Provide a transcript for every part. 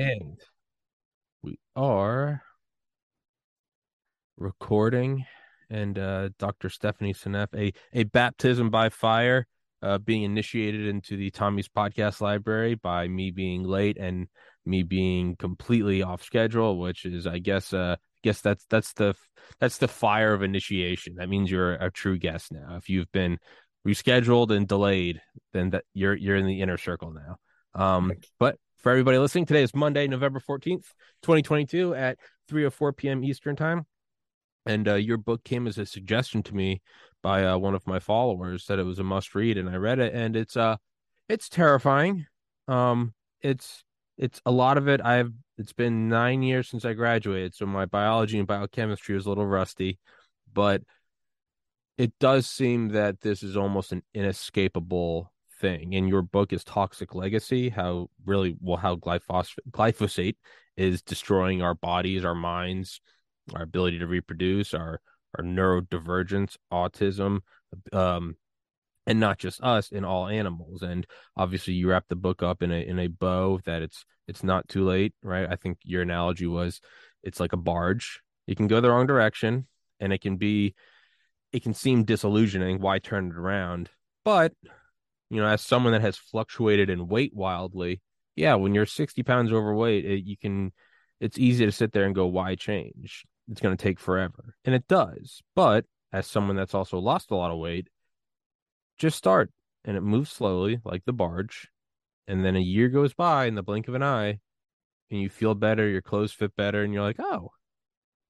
And we are recording, and Dr. Stephanie Seneff, a baptism by fire, being initiated into the Tommy's podcast library by me being late and me being completely off schedule, which is, I guess that's the fire of initiation. That means you're a true guest now. If you've been rescheduled and delayed, then that you're in the inner circle now. But for everybody listening, today is Monday, November 14th, 2022 at 3 or 4 p.m. Eastern time. And your book came as a suggestion to me by one of my followers, said it was a must read. And I read it, and it's terrifying. It's a lot of it. It's been 9 years since I graduated, so my biology and biochemistry was a little rusty, but it does seem that this is almost an inescapable thing. And your book is Toxic Legacy, how glyphosate is destroying our bodies, our minds, our ability to reproduce, our neurodivergence, autism, and not just us, in all animals. And obviously you wrap the book up in a bow that it's not too late, right? I think your analogy was it's like a barge. It can go the wrong direction, and it can seem disillusioning. Why turn it around? But you know, as someone that has fluctuated in weight wildly, yeah, when you're 60 pounds overweight, it's easy to sit there and go, why change? It's going to take forever. And it does. But as someone that's also lost a lot of weight, just start. And it moves slowly like the barge. And then a year goes by in the blink of an eye, and you feel better, your clothes fit better, and you're like, oh,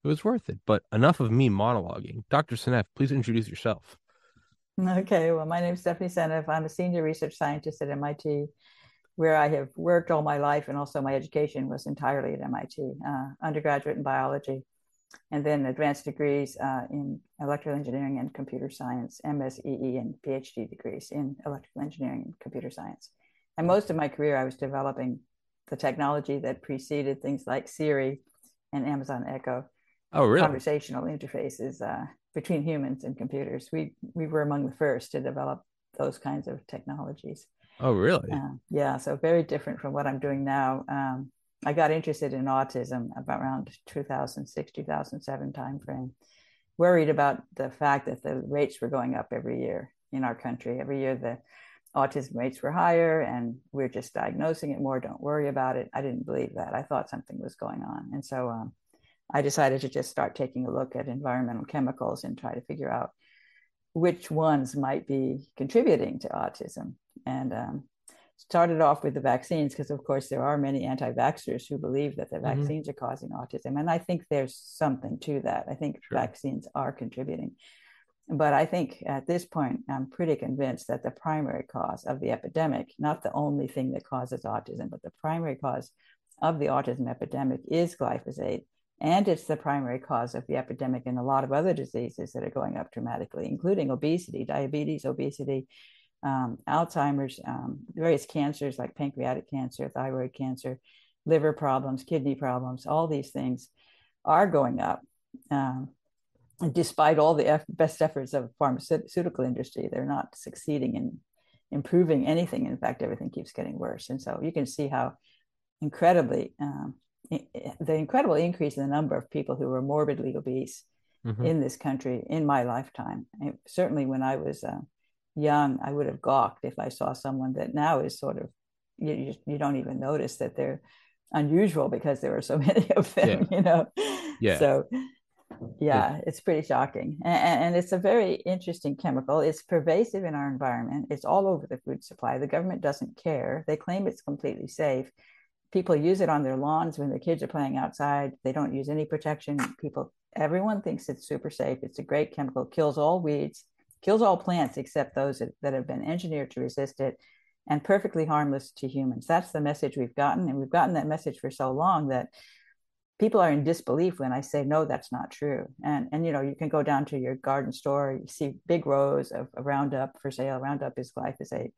it was worth it. But enough of me monologuing. Dr. Seneff, please introduce yourself. Okay, well, my name is Stephanie Seneff. I'm a senior research scientist at MIT, where I have worked all my life, and also my education was entirely at MIT, undergraduate in biology, and then advanced degrees in electrical engineering and computer science, MSEE, and PhD degrees in electrical engineering and computer science. And most of my career, I was developing the technology that preceded things like Siri and Amazon Echo. Oh, really? Conversational interfaces between humans and computers. We were among the first to develop those kinds of technologies. Oh, really? Yeah. So very different from what I'm doing now. I got interested in autism about around 2006, 2007 timeframe, worried about the fact that the rates were going up every year in our country. Every year the autism rates were higher, and we're just diagnosing it more. Don't worry about it. I didn't believe that. I thought something was going on. And so I decided to just start taking a look at environmental chemicals and try to figure out which ones might be contributing to autism. And started off with the vaccines, because of course there are many anti-vaxxers who believe that the vaccines are causing autism. And I think there's something to that. I think vaccines are contributing. But I think at this point, I'm pretty convinced that the primary cause of the epidemic, not the only thing that causes autism, but the primary cause of the autism epidemic is glyphosate. And it's the primary cause of the epidemic in a lot of other diseases that are going up dramatically, including obesity, diabetes, Alzheimer's, various cancers like pancreatic cancer, thyroid cancer, liver problems, kidney problems. All these things are going up. Despite all the best efforts of the pharmaceutical industry, they're not succeeding in improving anything. In fact, everything keeps getting worse. And so you can see how incredibly... the incredible increase in the number of people who were morbidly obese in this country in my lifetime. And certainly when I was young, I would have gawked if I saw someone that now is sort of, you don't even notice that they're unusual because there are so many of them, you know? Yeah. So yeah, it's pretty shocking. And it's a very interesting chemical. It's pervasive in our environment. It's all over the food supply. The government doesn't care. They claim it's completely safe. People use it on their lawns when the kids are playing outside. They don't use any protection. Everyone thinks it's super safe. It's a great chemical, kills all weeds, kills all plants, except those that have been engineered to resist it. and perfectly harmless to humans. That's the message we've gotten. And we've gotten that message for so long that people are in disbelief when I say, no, that's not true. And you know, you can go down to your garden store, you see big rows of Roundup for sale. Roundup is glyphosate.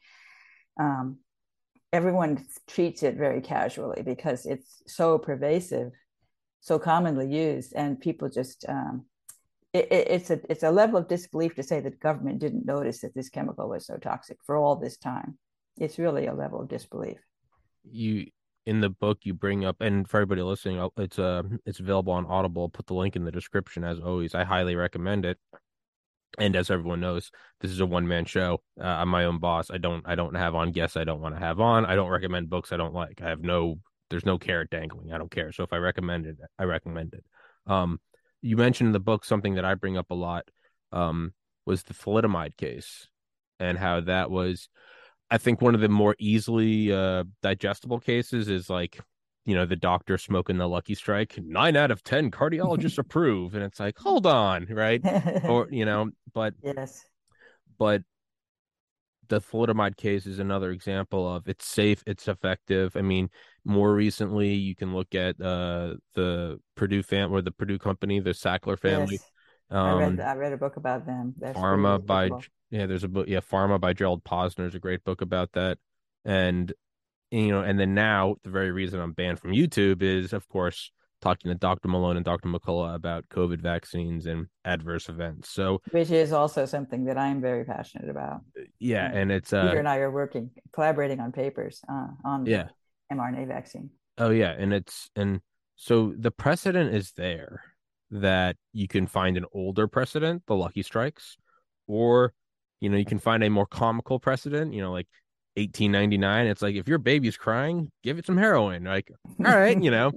Everyone treats it very casually because it's so pervasive, so commonly used, and people just, it's a level of disbelief to say that government didn't notice that this chemical was so toxic for all this time. It's really a level of disbelief. In the book you bring up, and for everybody listening, it's available on Audible. I'll put the link in the description as always. I highly recommend it. And as everyone knows, this is a one-man show. I'm my own boss. I don't have on guests I don't want to have on. I don't recommend books I don't like. There's no carrot dangling. I don't care. So if I recommend it, I recommend it. You mentioned in the book something that I bring up a lot, was the thalidomide case, and how that was, I think, one of the more easily digestible cases is like, you know, the doctor smoking the Lucky Strike, 9 out of 10 cardiologists approve. And it's like, hold on. Right. Or, you know, but yes, but the thalidomide case is another example of it's safe. It's effective. I mean, more recently, you can look at the Perdue company, the Sackler family. Yes. I read a book about them. That's Pharma by. Yeah, there's a book. Yeah, Pharma by Gerald Posner is a great book about that. And, you know, and then now the very reason I'm banned from YouTube is, of course, talking to Dr. Malone and Dr. McCullough about COVID vaccines and adverse events. So, which is also something that I'm very passionate about. Yeah, and it's Peter and I are collaborating on papers on the mRNA vaccine. Oh yeah, and so the precedent is there that you can find an older precedent, the Lucky Strikes, or you know, you can find a more comical precedent, you know, like 1899. It's like, if your baby's crying, give it some heroin. Like, all right, you know,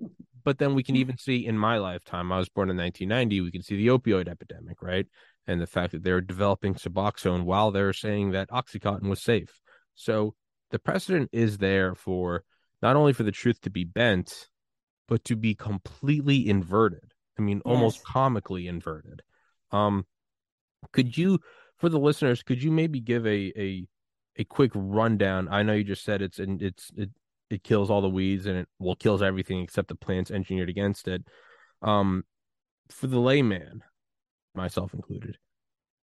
but then we can even see in my lifetime, I was born in 1990, we can see the opioid epidemic, right? And the fact that they're developing Suboxone while they're saying that Oxycontin was safe. So the precedent is there for not only for the truth to be bent, but to be completely inverted. I mean, almost comically inverted. Could you... For the listeners, could you maybe give a quick rundown? I know you just said it kills all the weeds and it kills everything except the plants engineered against it. For the layman, myself included,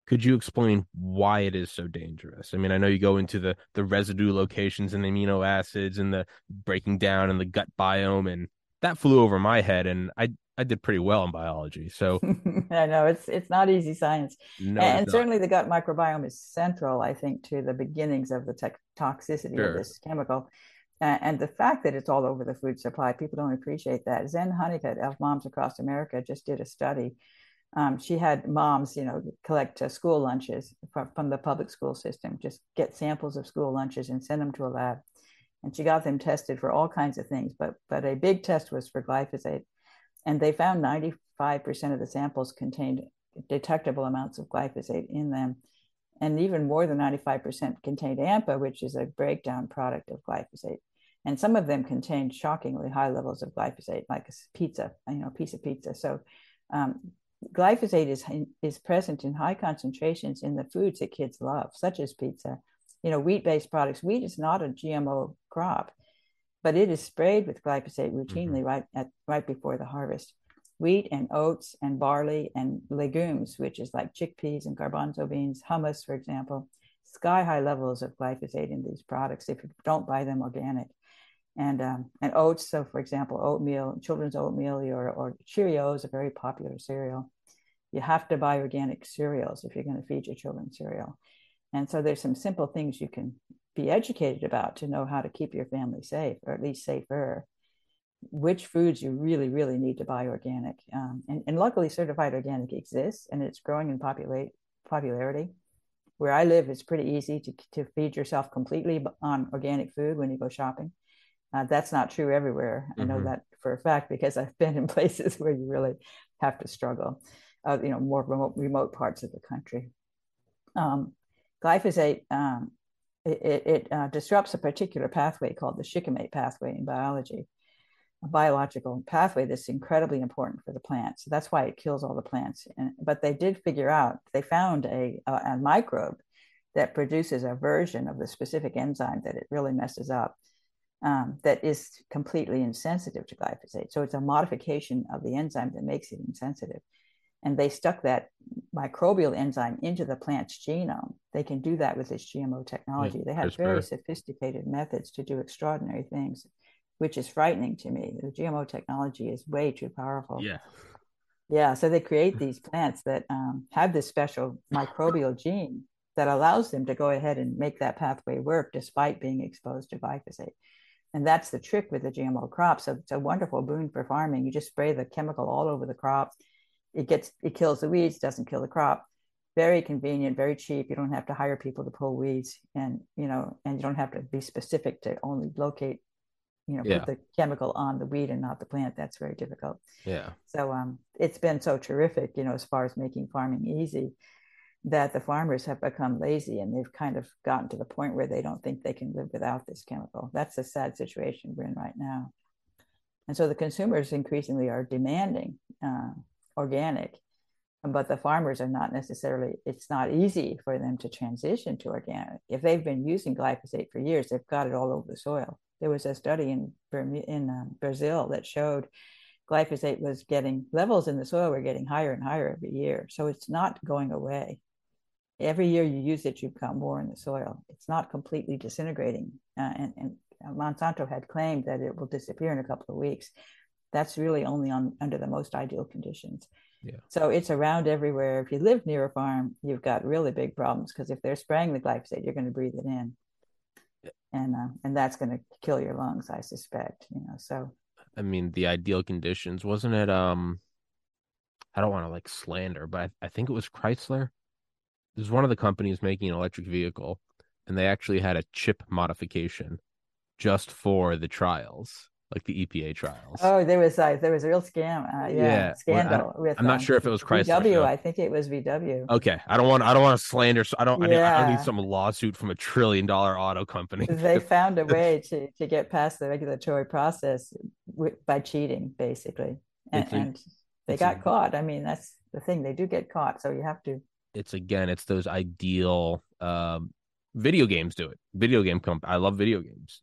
could you explain why it is so dangerous? I mean, I know you go into the residue locations and the amino acids and the breaking down and the gut biome, and that flew over my head, and I did pretty well in biology, so I know it's not easy science. No, and certainly the gut microbiome is central, I think, to the beginnings of the toxicity of this chemical, and the fact that it's all over the food supply. People don't appreciate that. Zen Honeycutt of Moms Across America just did a study. She had moms, you know, collect school lunches from the public school system, just get samples of school lunches and send them to a lab, and she got them tested for all kinds of things, but a big test was for glyphosate. And they found 95% of the samples contained detectable amounts of glyphosate in them. And even more than 95% contained AMPA, which is a breakdown product of glyphosate. And some of them contained shockingly high levels of glyphosate, like a pizza, you know, piece of pizza. So glyphosate is present in high concentrations in the foods that kids love, such as pizza, you know, wheat-based products. Wheat is not a GMO crop, but it is sprayed with glyphosate routinely right before the harvest. Wheat and oats and barley and legumes, which is like chickpeas and garbanzo beans, hummus, for example, sky-high levels of glyphosate in these products if you don't buy them organic. And oats, so for example, oatmeal, children's oatmeal or Cheerios, a very popular cereal. You have to buy organic cereals if you're going to feed your children cereal. And so there's some simple things you can be educated about to know how to keep your family safe, or at least safer, which foods you really, really need to buy organic. And luckily certified organic exists, and it's growing in popularity. Where I live, it's pretty easy to feed yourself completely on organic food when you go shopping. That's not true everywhere. I know that for a fact, because I've been in places where you really have to struggle, you know, more remote parts of the country. Glyphosate, it disrupts a particular pathway called the shikimate pathway in biology, a biological pathway that's incredibly important for the plants. So that's why it kills all the plants. But they found a microbe that produces a version of the specific enzyme that it really messes up, that is completely insensitive to glyphosate. So it's a modification of the enzyme that makes it insensitive. And they stuck that microbial enzyme into the plant's genome. They can do that with this GMO technology. They have very sophisticated methods to do extraordinary things, which is frightening to me. The GMO technology is way too powerful. Yeah. So they create these plants that have this special microbial gene that allows them to go ahead and make that pathway work despite being exposed to glyphosate. And that's the trick with the GMO crops. So it's a wonderful boon for farming. You just spray the chemical all over the crop. It kills the weeds, doesn't kill the crop. Very convenient, very cheap. You don't have to hire people to pull weeds, and you don't have to be specific to only locate, put the chemical on the weed and not the plant. That's very difficult. Yeah. So it's been so terrific, as far as making farming easy, that the farmers have become lazy and they've kind of gotten to the point where they don't think they can live without this chemical. That's the sad situation we're in right now. And so the consumers increasingly are demanding organic, but the farmers are not necessarily, it's not easy for them to transition to organic. If they've been using glyphosate for years, they've got it all over the soil. There was a study in Brazil that showed glyphosate was getting, levels in the soil were getting higher and higher every year. So it's not going away. Every year you use it, you become more in the soil. It's not completely disintegrating. And Monsanto had claimed that it will disappear in a couple of weeks. That's really only under the most ideal conditions. Yeah. So it's around everywhere. If you live near a farm, you've got really big problems, because if they're spraying the glyphosate, you're going to breathe it in. Yeah. And that's going to kill your lungs, I suspect, so. I mean, the ideal conditions, wasn't it, I don't want to slander, but I think it was Chrysler. It was one of the companies making an electric vehicle, and they actually had a chip modification just for the trials. Like the EPA trials. Oh, there was a real scam. Scandal. I'm not sure if it was Chrysler. VW, I think it was VW. Okay, I don't want to slander. So I don't need some lawsuit from $1 trillion auto company. They found a way to get past the regulatory process by cheating, basically, and they got caught. I mean, that's the thing; they do get caught. So you have to. It's those ideal. Video games do it. Video game company. I love video games.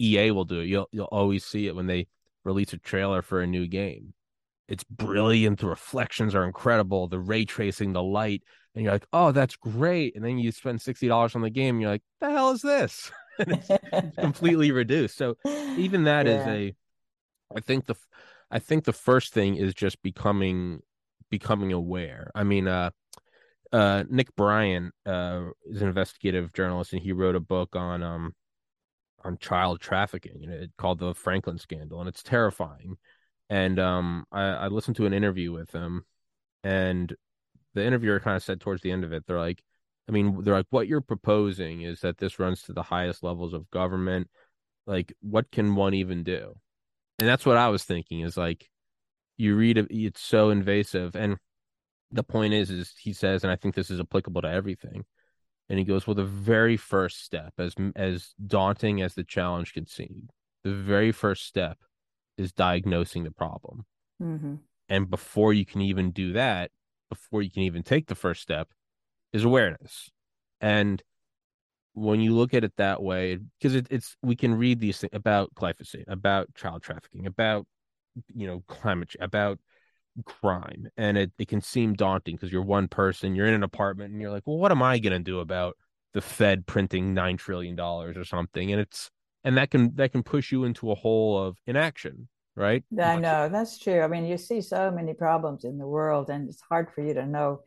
EA will do it. You'll always see it when they release a trailer for a new game. It's brilliant. The reflections are incredible. The ray tracing, the light. And you're like, oh, that's great. And then you spend $60 on the game. And you're like, the hell is this? And it's completely reduced. So even that is I think the first thing is just becoming aware. I mean, Nick Bryan is an investigative journalist, and he wrote a book on child trafficking, and it's called the Franklin scandal, and it's terrifying. And I listened to an interview with him, and the interviewer kind of said towards the end of it, they're like, what you're proposing is that this runs to the highest levels of government. Like, what can one even do? And that's what I was thinking is it's so invasive. And the point is he says, and I think this is applicable to everything. And he goes, well, the very first step, as daunting as the challenge can seem, the very first step is diagnosing the problem. Mm-hmm. And before you can even do that, before you can even take the first step, is awareness. And when you look at it that way, because we can read these things about glyphosate, about child trafficking, about climate change, about crime, and it can seem daunting because you're one person, you're in an apartment, and you're like, well, what am I going to do about the Fed printing $9 trillion or something? And that can push you into a hole of inaction, right? I know that's true. I mean, you see so many problems in the world, and it's hard for you to know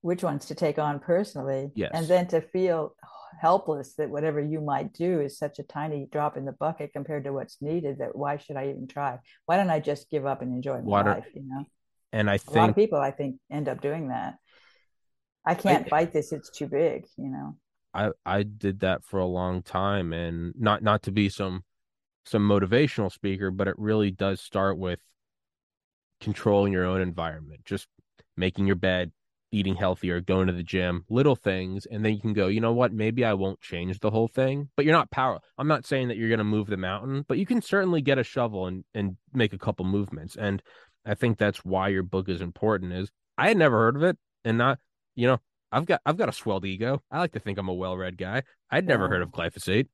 which ones to take on personally, and then to feel helpless that whatever you might do is such a tiny drop in the bucket compared to what's needed. That why should I even try? Why don't I just give up and enjoy my life? And I think a lot of people, end up doing that. I can't fight this. It's too big. I did that for a long time, and not to be some motivational speaker, but it really does start with controlling your own environment, just making your bed, eating healthier, going to the gym, little things. And then you can go, you know what, maybe I won't change the whole thing, but you're not powerless. I'm not saying that you're going to move the mountain, but you can certainly get a shovel and make a couple movements. And I think that's why your book is important. Is I had never heard of it, and not, you know, I've got a swelled ego. I like to think I'm a well-read guy. I'd never heard of glyphosate.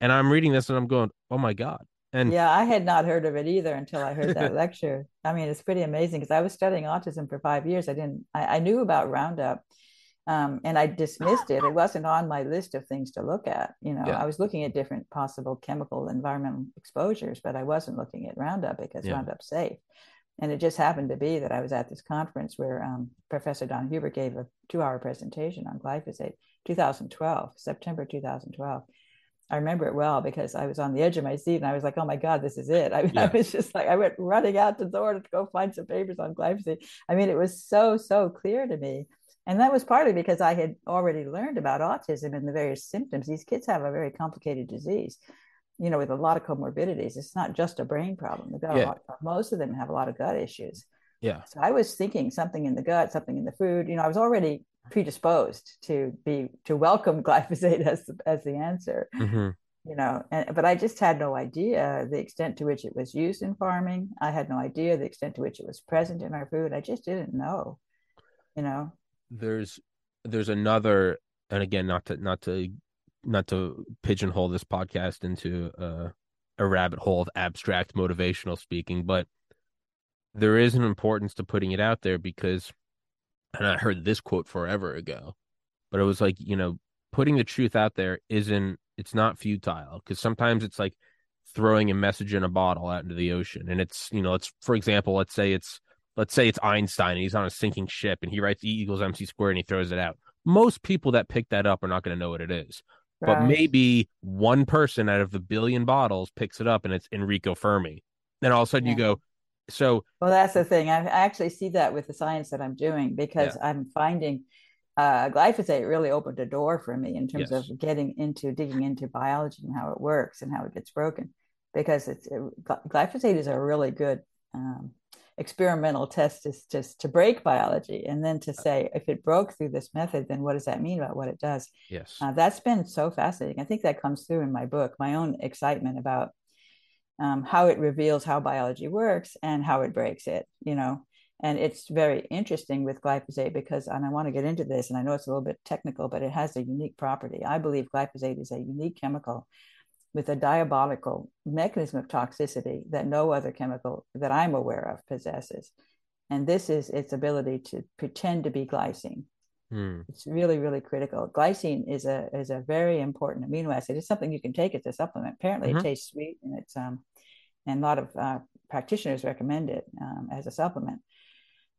And I'm reading this and I'm going, oh my God. And yeah, I had not heard of it either until I heard that lecture. I mean, it's pretty amazing, because I was studying autism for 5 years. I knew about Roundup, and I dismissed it. It wasn't on my list of things to look at. You know, yeah. I was looking at different possible chemical environmental exposures, but I wasn't looking at Roundup, because Roundup's safe. And it just happened to be that I was at this conference where Professor Don Huber gave a 2-hour presentation on glyphosate, 2012, September 2012. I remember it well, because I was on the edge of my seat and I was like, oh my God, this is it. I was just like, I went running out the door to go find some papers on glyphosate. I mean, it was so clear to me. And that was partly because I had already learned about autism and the various symptoms. These kids have a very complicated disease, you know, with a lot of comorbidities. It's not just a brain problem. They've got most of them have a lot of gut issues. Yeah. So I was thinking something in the gut, something in the food. You know, I was already predisposed to welcome glyphosate as the answer, you know, but I just had no idea the extent to which it was used in farming. I had no idea the extent to which it was present in our food. I just didn't know, you know. There's another, and again, not to pigeonhole this podcast into a rabbit hole of abstract motivational speaking, but there is an importance to putting it out there, because, and I heard this quote forever ago, but it was like, you know, putting the truth out there it's not futile, because sometimes it's like throwing a message in a bottle out into the ocean. And it's, you know, it's, for example, let's say it's Einstein, and he's on a sinking ship, and he writes E=mc², and he throws it out. Most people that pick that up are not going to know what it is, right? But maybe one person out of the billion bottles picks it up, and it's Enrico Fermi. Then all of a sudden you go, so, well, that's the thing. I actually see that with the science that I'm doing, because I'm finding glyphosate really opened a door for me in terms of digging into biology and how it works and how it gets broken, because glyphosate is a really good experimental test to break biology, and then to say, if it broke through this method, then what does that mean about what it does? Yes, that's been so fascinating. I think that comes through in my book, my own excitement about how it reveals how biology works and how it breaks it, you know. And it's very interesting with glyphosate, because, and I want to get into this, and I know it's a little bit technical, but it has a unique property. I believe glyphosate is a unique chemical with a diabolical mechanism of toxicity that no other chemical that I'm aware of possesses. And this is its ability to pretend to be glycine. It's really, really critical. Glycine is a very important amino acid. It's something you can take as a supplement. Apparently, it tastes sweet, and it's and a lot of practitioners recommend it as a supplement.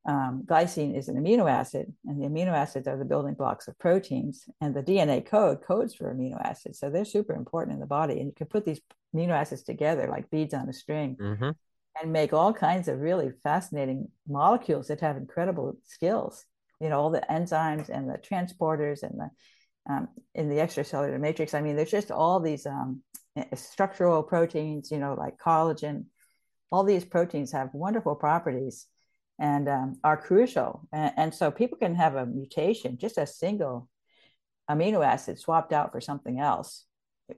Glycine is an amino acid, and the amino acids are the building blocks of proteins, and the DNA codes for amino acids. So they're super important in the body, and you can put these amino acids together like beads on a string, and make all kinds of really fascinating molecules that have incredible skills. You know, all the enzymes and the transporters and the in the extracellular matrix. I mean, there's just all these structural proteins, you know, like collagen. All these proteins have wonderful properties and are crucial. And so people can have a mutation, just a single amino acid swapped out for something else.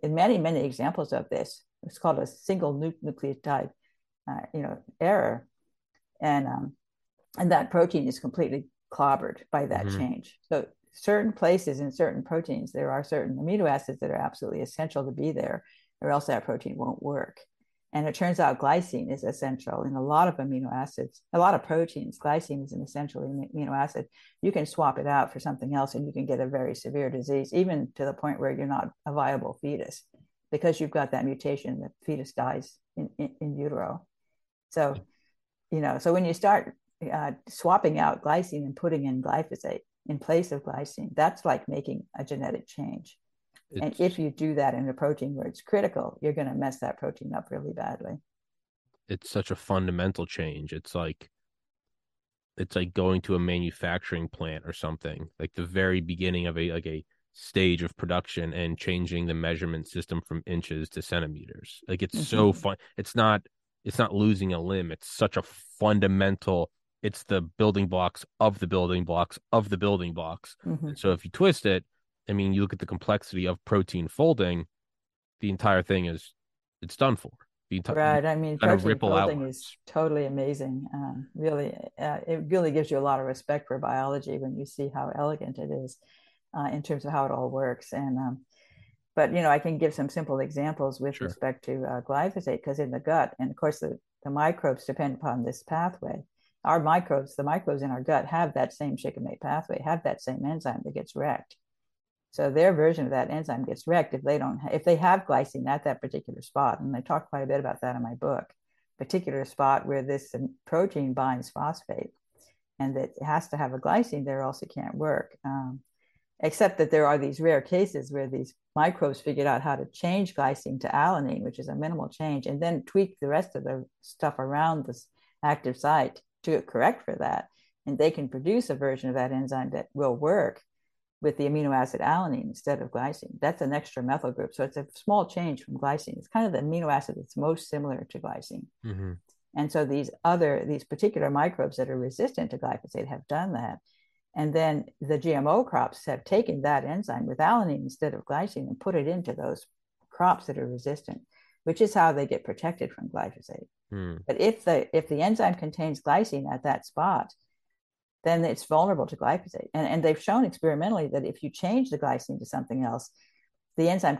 And many, many examples of this. It's called a single nucleotide, error. And that protein is completely clobbered by that change. So certain places in certain proteins, there are certain amino acids that are absolutely essential to be there, or else that protein won't work. And it turns out glycine is essential in a lot of amino acids, a lot of proteins. Glycine is an essential amino acid. You can swap it out for something else, and you can get a very severe disease, even to the point where you're not a viable fetus, because you've got that mutation. The fetus dies in utero. So, you know, so when you start swapping out glycine and putting in glyphosate in place of glycine, that's like making a genetic change. And if you do that in a protein where it's critical, you're going to mess that protein up really badly. It's such a fundamental change. It's like going to a manufacturing plant or something. Like the very beginning of a stage of production and changing the measurement system from inches to centimeters. Like, it's so fun. It's not losing a limb. It's such a fundamental, it's the building blocks of the building blocks of the building blocks. Mm-hmm. And so if you twist it, I mean, you look at the complexity of protein folding, the entire thing is, it's done for. Right. I mean, protein folding is totally amazing. It really gives you a lot of respect for biology when you see how elegant it is in terms of how it all works. And, but, you know, I can give some simple examples with respect to glyphosate, because in the gut, and of course, the microbes depend upon this pathway. The microbes in our gut have that same shikimate pathway, have that same enzyme that gets wrecked. So their version of that enzyme gets wrecked if they have glycine at that particular spot. And I talk quite a bit about that in my book, particular spot where this protein binds phosphate, and that it has to have a glycine there, else it can't work. Except that there are these rare cases where these microbes figured out how to change glycine to alanine, which is a minimal change, and then tweak the rest of the stuff around this active site to correct for that. And they can produce a version of that enzyme that will work with the amino acid alanine instead of glycine. That's an extra methyl group. So it's a small change from glycine. It's kind of the amino acid that's most similar to glycine. Mm-hmm. And so these particular microbes that are resistant to glyphosate have done that. And then the GMO crops have taken that enzyme with alanine instead of glycine and put it into those crops that are resistant, which is how they get protected from glyphosate. Mm. But if the enzyme contains glycine at that spot, then it's vulnerable to glyphosate. And they've shown experimentally that if you change the glycine to something else, the enzyme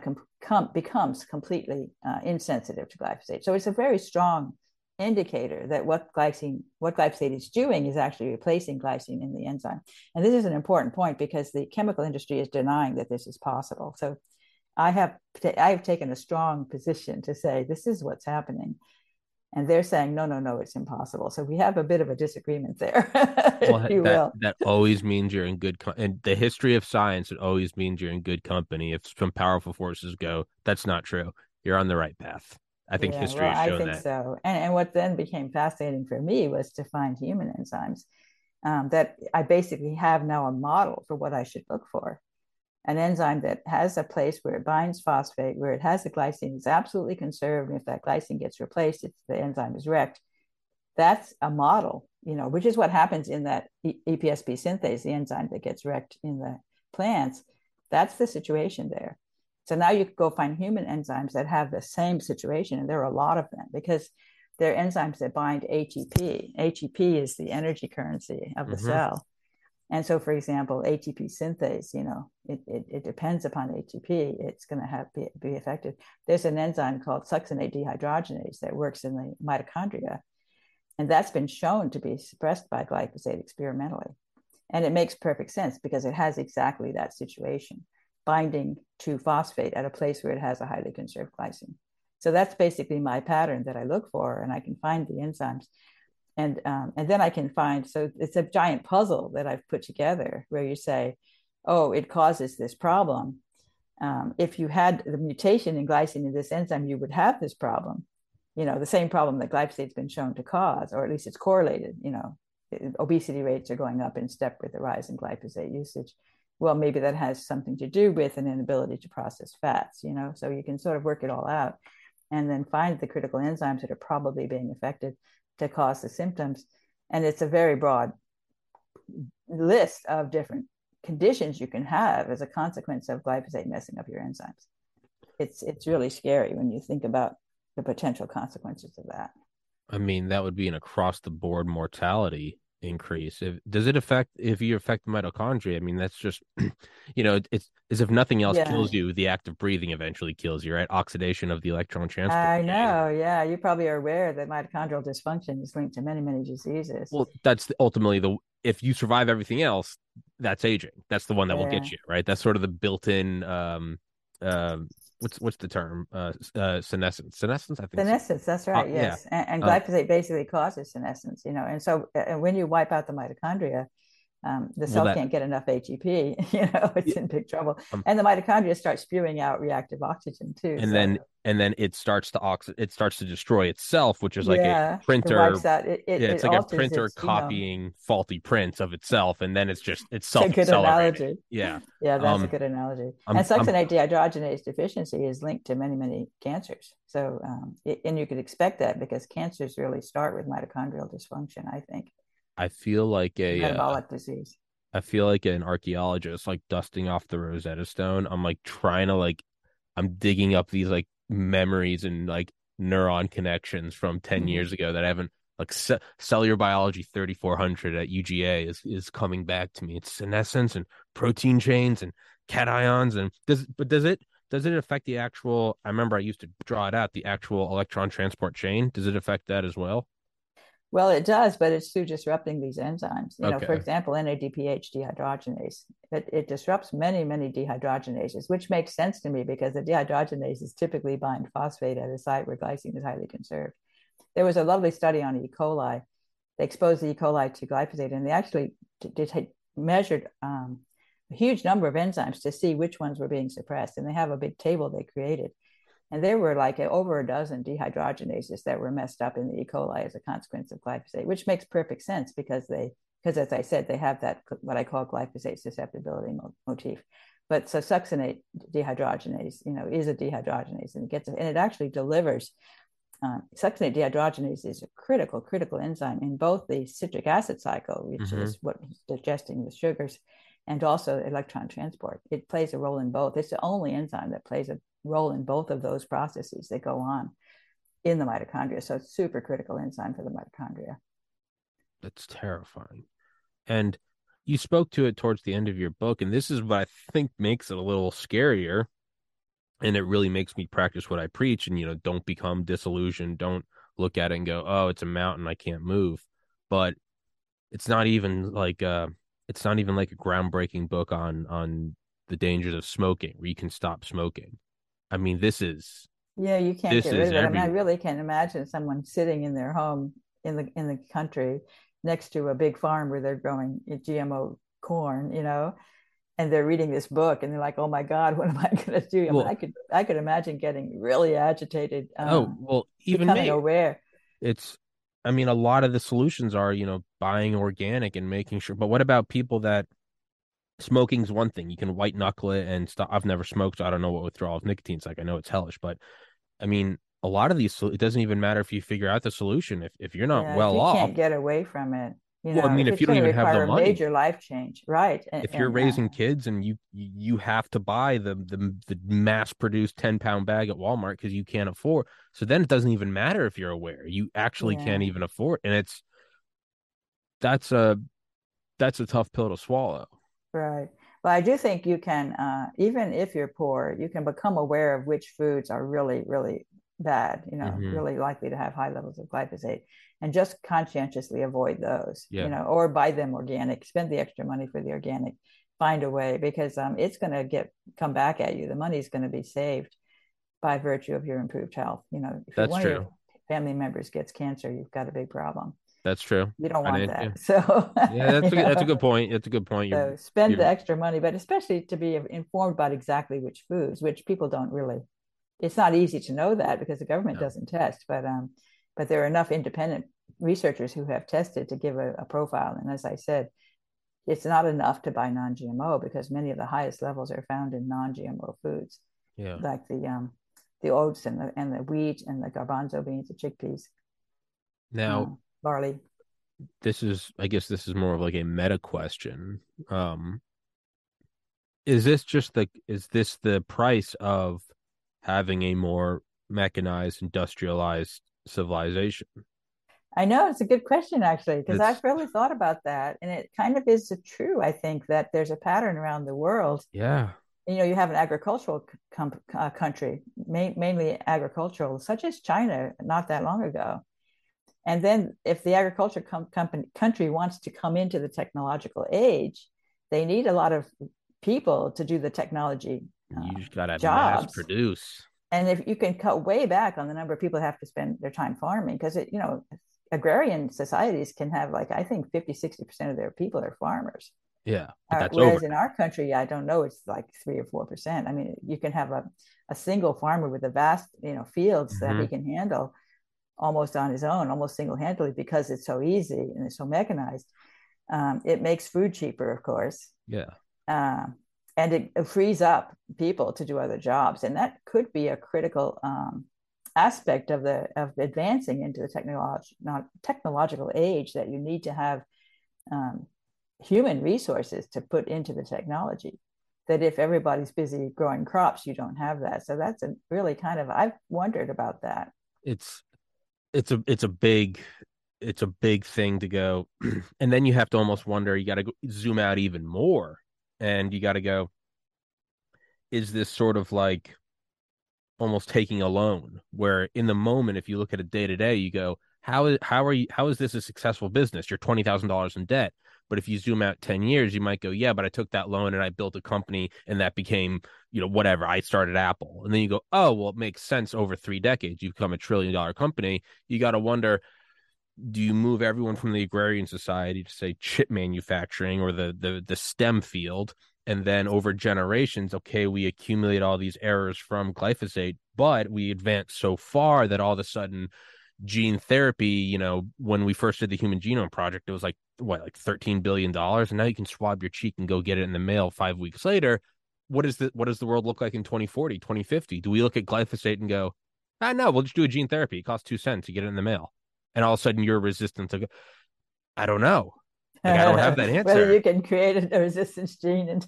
becomes completely insensitive to glyphosate. So it's a very strong indicator that what glyphosate is doing is actually replacing glycine in the enzyme. And this is an important point because the chemical industry is denying that this is possible. So I have taken a strong position to say, this is what's happening. And they're saying, no, it's impossible. So we have a bit of a disagreement there, That always means you're in good company. In the history of science, it always means you're in good company. If some powerful forces go, that's not true. You're on the right path. I think history has shown that. I think so. And what then became fascinating for me was to find human enzymes that I basically have now a model for what I should look for. An enzyme that has a place where it binds phosphate, where it has the glycine, is absolutely conserved. And if that glycine gets replaced, if the enzyme is wrecked, that's a model, which is what happens in that EPSB synthase, the enzyme that gets wrecked in the plants. That's the situation there. So now you can go find human enzymes that have the same situation. And there are a lot of them because they're enzymes that bind ATP. ATP is the energy currency of the cell. And so, for example, ATP synthase, it depends upon ATP. It's going to be effective. There's an enzyme called succinate dehydrogenase that works in the mitochondria. And that's been shown to be suppressed by glyphosate experimentally. And it makes perfect sense because it has exactly that situation, binding to phosphate at a place where it has a highly conserved glycine. So that's basically my pattern that I look for, and I can find the enzymes. And then I can find, so it's a giant puzzle that I've put together where you say, oh, it causes this problem. If you had the mutation in glycine in this enzyme, you would have this problem, the same problem that glyphosate's been shown to cause, or at least it's correlated, obesity rates are going up in step with the rise in glyphosate usage. Well, maybe that has something to do with an inability to process fats, so you can sort of work it all out and then find the critical enzymes that are probably being affected to cause the symptoms. And it's a very broad list of different conditions you can have as a consequence of glyphosate messing up your enzymes. It's really scary when you think about the potential consequences of that. I mean, that would be an across the board mortality increase. If you affect mitochondria, I mean, that's just, it's as if nothing else kills you, the act of breathing eventually kills you, right? Oxidation of the electron transport. I know. Yeah. You probably are aware that mitochondrial dysfunction is linked to many, many diseases. Well, that's ultimately if you survive everything else, that's aging. That's the one that will get you, right? That's sort of the built-in, what's the term? Senescence. Senescence, I think. Senescence, that's right, yes. Yeah. And glyphosate basically causes senescence, and so when you wipe out the mitochondria, The cell can't get enough ATP, it's in big trouble. And the mitochondria start spewing out reactive oxygen too. And then it starts to destroy itself, which is like a printer. It's like a printer copying faulty prints of itself. And then it's self-accelerating. Yeah, that's a good analogy. And succinate dehydrogenase deficiency is linked to many, many cancers. So, and you could expect that because cancers really start with mitochondrial dysfunction, I think. I feel like a metabolic disease. I feel like an archaeologist, like dusting off the Rosetta Stone. I'm like trying to I'm digging up these memories and neuron connections from 10 years ago that I haven't cellular biology 3400 at UGA is coming back to me. It's senescence and protein chains and cations and does it affect the actual? I remember I used to draw it out, the actual electron transport chain. Does it affect that as well? Well, it does, but it's through disrupting these enzymes. You know, for example, NADPH dehydrogenase. It disrupts many, many dehydrogenases, which makes sense to me because the dehydrogenases typically bind phosphate at a site where glycine is highly conserved. There was a lovely study on E. coli. They exposed the E. coli to glyphosate, and they actually measured a huge number of enzymes to see which ones were being suppressed. And they have a big table they created. And there were over a dozen dehydrogenases that were messed up in the E. coli as a consequence of glyphosate, which makes perfect sense because as I said, they have that, what I call glyphosate susceptibility motif. But so succinate dehydrogenase, is a dehydrogenase and it actually delivers. Succinate dehydrogenase is a critical enzyme in both the citric acid cycle, which is what is digesting the sugars, and also electron transport. It plays a role in both. It's the only enzyme that plays a role in both of those processes that go on in the mitochondria. So it's super critical enzyme for the mitochondria. That's terrifying. And you spoke to it towards the end of your book, and this is what I think makes it a little scarier. And it really makes me practice what I preach and, don't become disillusioned. Don't look at it and go, oh, it's a mountain I can't move. But it's not even a groundbreaking book on the dangers of smoking where you can stop smoking. I mean, this is... Yeah, you can't get rid of it. I mean, I really can't imagine someone sitting in their home in the country next to a big farm where they're growing GMO corn, and they're reading this book and they're like, oh my God, what am I going to do? I mean, I could imagine getting really agitated. Even becoming aware. A lot of the solutions are, buying organic and making sure, but what about people that smoking's one thing, you can white knuckle it and stop. I've never smoked, so I don't know what withdrawal of nicotine's like. I know it's hellish, but a lot of these, it doesn't even matter if you figure out the solution. If you're not off, you can't get away from it. If you don't even have the money, major life change, right? And, if you're raising kids and you have to buy the mass-produced 10-pound bag at Walmart because you can't afford, so then it doesn't even matter if you're aware. You actually can't even afford, and that's a tough pill to swallow. Right. Well, I do think you can, even if you're poor, you can become aware of which foods are really, really bad, really likely to have high levels of glyphosate, and just conscientiously avoid those, or buy them organic, spend the extra money for the organic, find a way, because it's going to come back at you. The money's going to be saved by virtue of your improved health. If that's one of your family members gets cancer, you've got a big problem. That's true. You don't want that. Yeah. So that's a good point. It's a good point. So spend the extra money, but especially to be informed about exactly which foods, which people don't really. It's not easy to know that because the government doesn't test, but there are enough independent researchers who have tested to give a profile. And as I said, it's not enough to buy non-GMO because many of the highest levels are found in non-GMO foods, like the oats and the wheat and the garbanzo beans, the chickpeas. Now. Barley. This is more of a meta question. Is this the price of having a more mechanized, industrialized civilization? I know it's a good question, actually, because I've really thought about that. And it kind of is true, I think, that there's a pattern around the world. Yeah. You have an agricultural country, mainly agricultural, such as China, not that long ago. And then if the agriculture country wants to come into the technological age, they need a lot of people to do the technology jobs. You just got to mass produce. And if you can cut way back on the number of people that have to spend their time farming, because agrarian societies can have, like, I think 50-60% of their people are farmers. Yeah. Whereas in our country, I don't know, it's like 3-4%. I mean, you can have a single farmer with a vast, fields mm-hmm. that he can handle almost on his own, almost single-handedly, because it's so easy and it's so mechanized. It makes food cheaper, of course. Yeah. And it frees up people to do other jobs. And that could be a critical aspect of advancing into the technological age, that you need to have human resources to put into the technology, that if everybody's busy growing crops, you don't have that. So that's a really kind of, I've wondered about that. It's a big thing to go. And then you have to almost wonder, you got to zoom out even more, and you got to go, is this sort of like almost taking a loan, where in the moment, if you look at it day to day, you go, how is this a successful business? You're $20,000 in debt. But if you zoom out 10 years, you might go, yeah, but I took that loan and I built a company and that became, whatever. I started Apple. And then you go, oh, well, it makes sense. Over 3 decades, you become $1 trillion company. You got to wonder, do you move everyone from the agrarian society to, say, chip manufacturing or the STEM field? And then over generations, okay, we accumulate all these errors from glyphosate, but we advance so far that all of a sudden gene therapy, when we first did the Human Genome Project, it was like, $13 billion. And now you can swab your cheek and go get it in the mail 5 weeks later. What does the world look like in 2040, 2050? Do we look at glyphosate and go, no, we'll just do a gene therapy. It costs 2 cents. You get it in the mail. And all of a sudden you're resistant to, I don't know. Like, I don't have that answer. Whether you can create a resistance gene and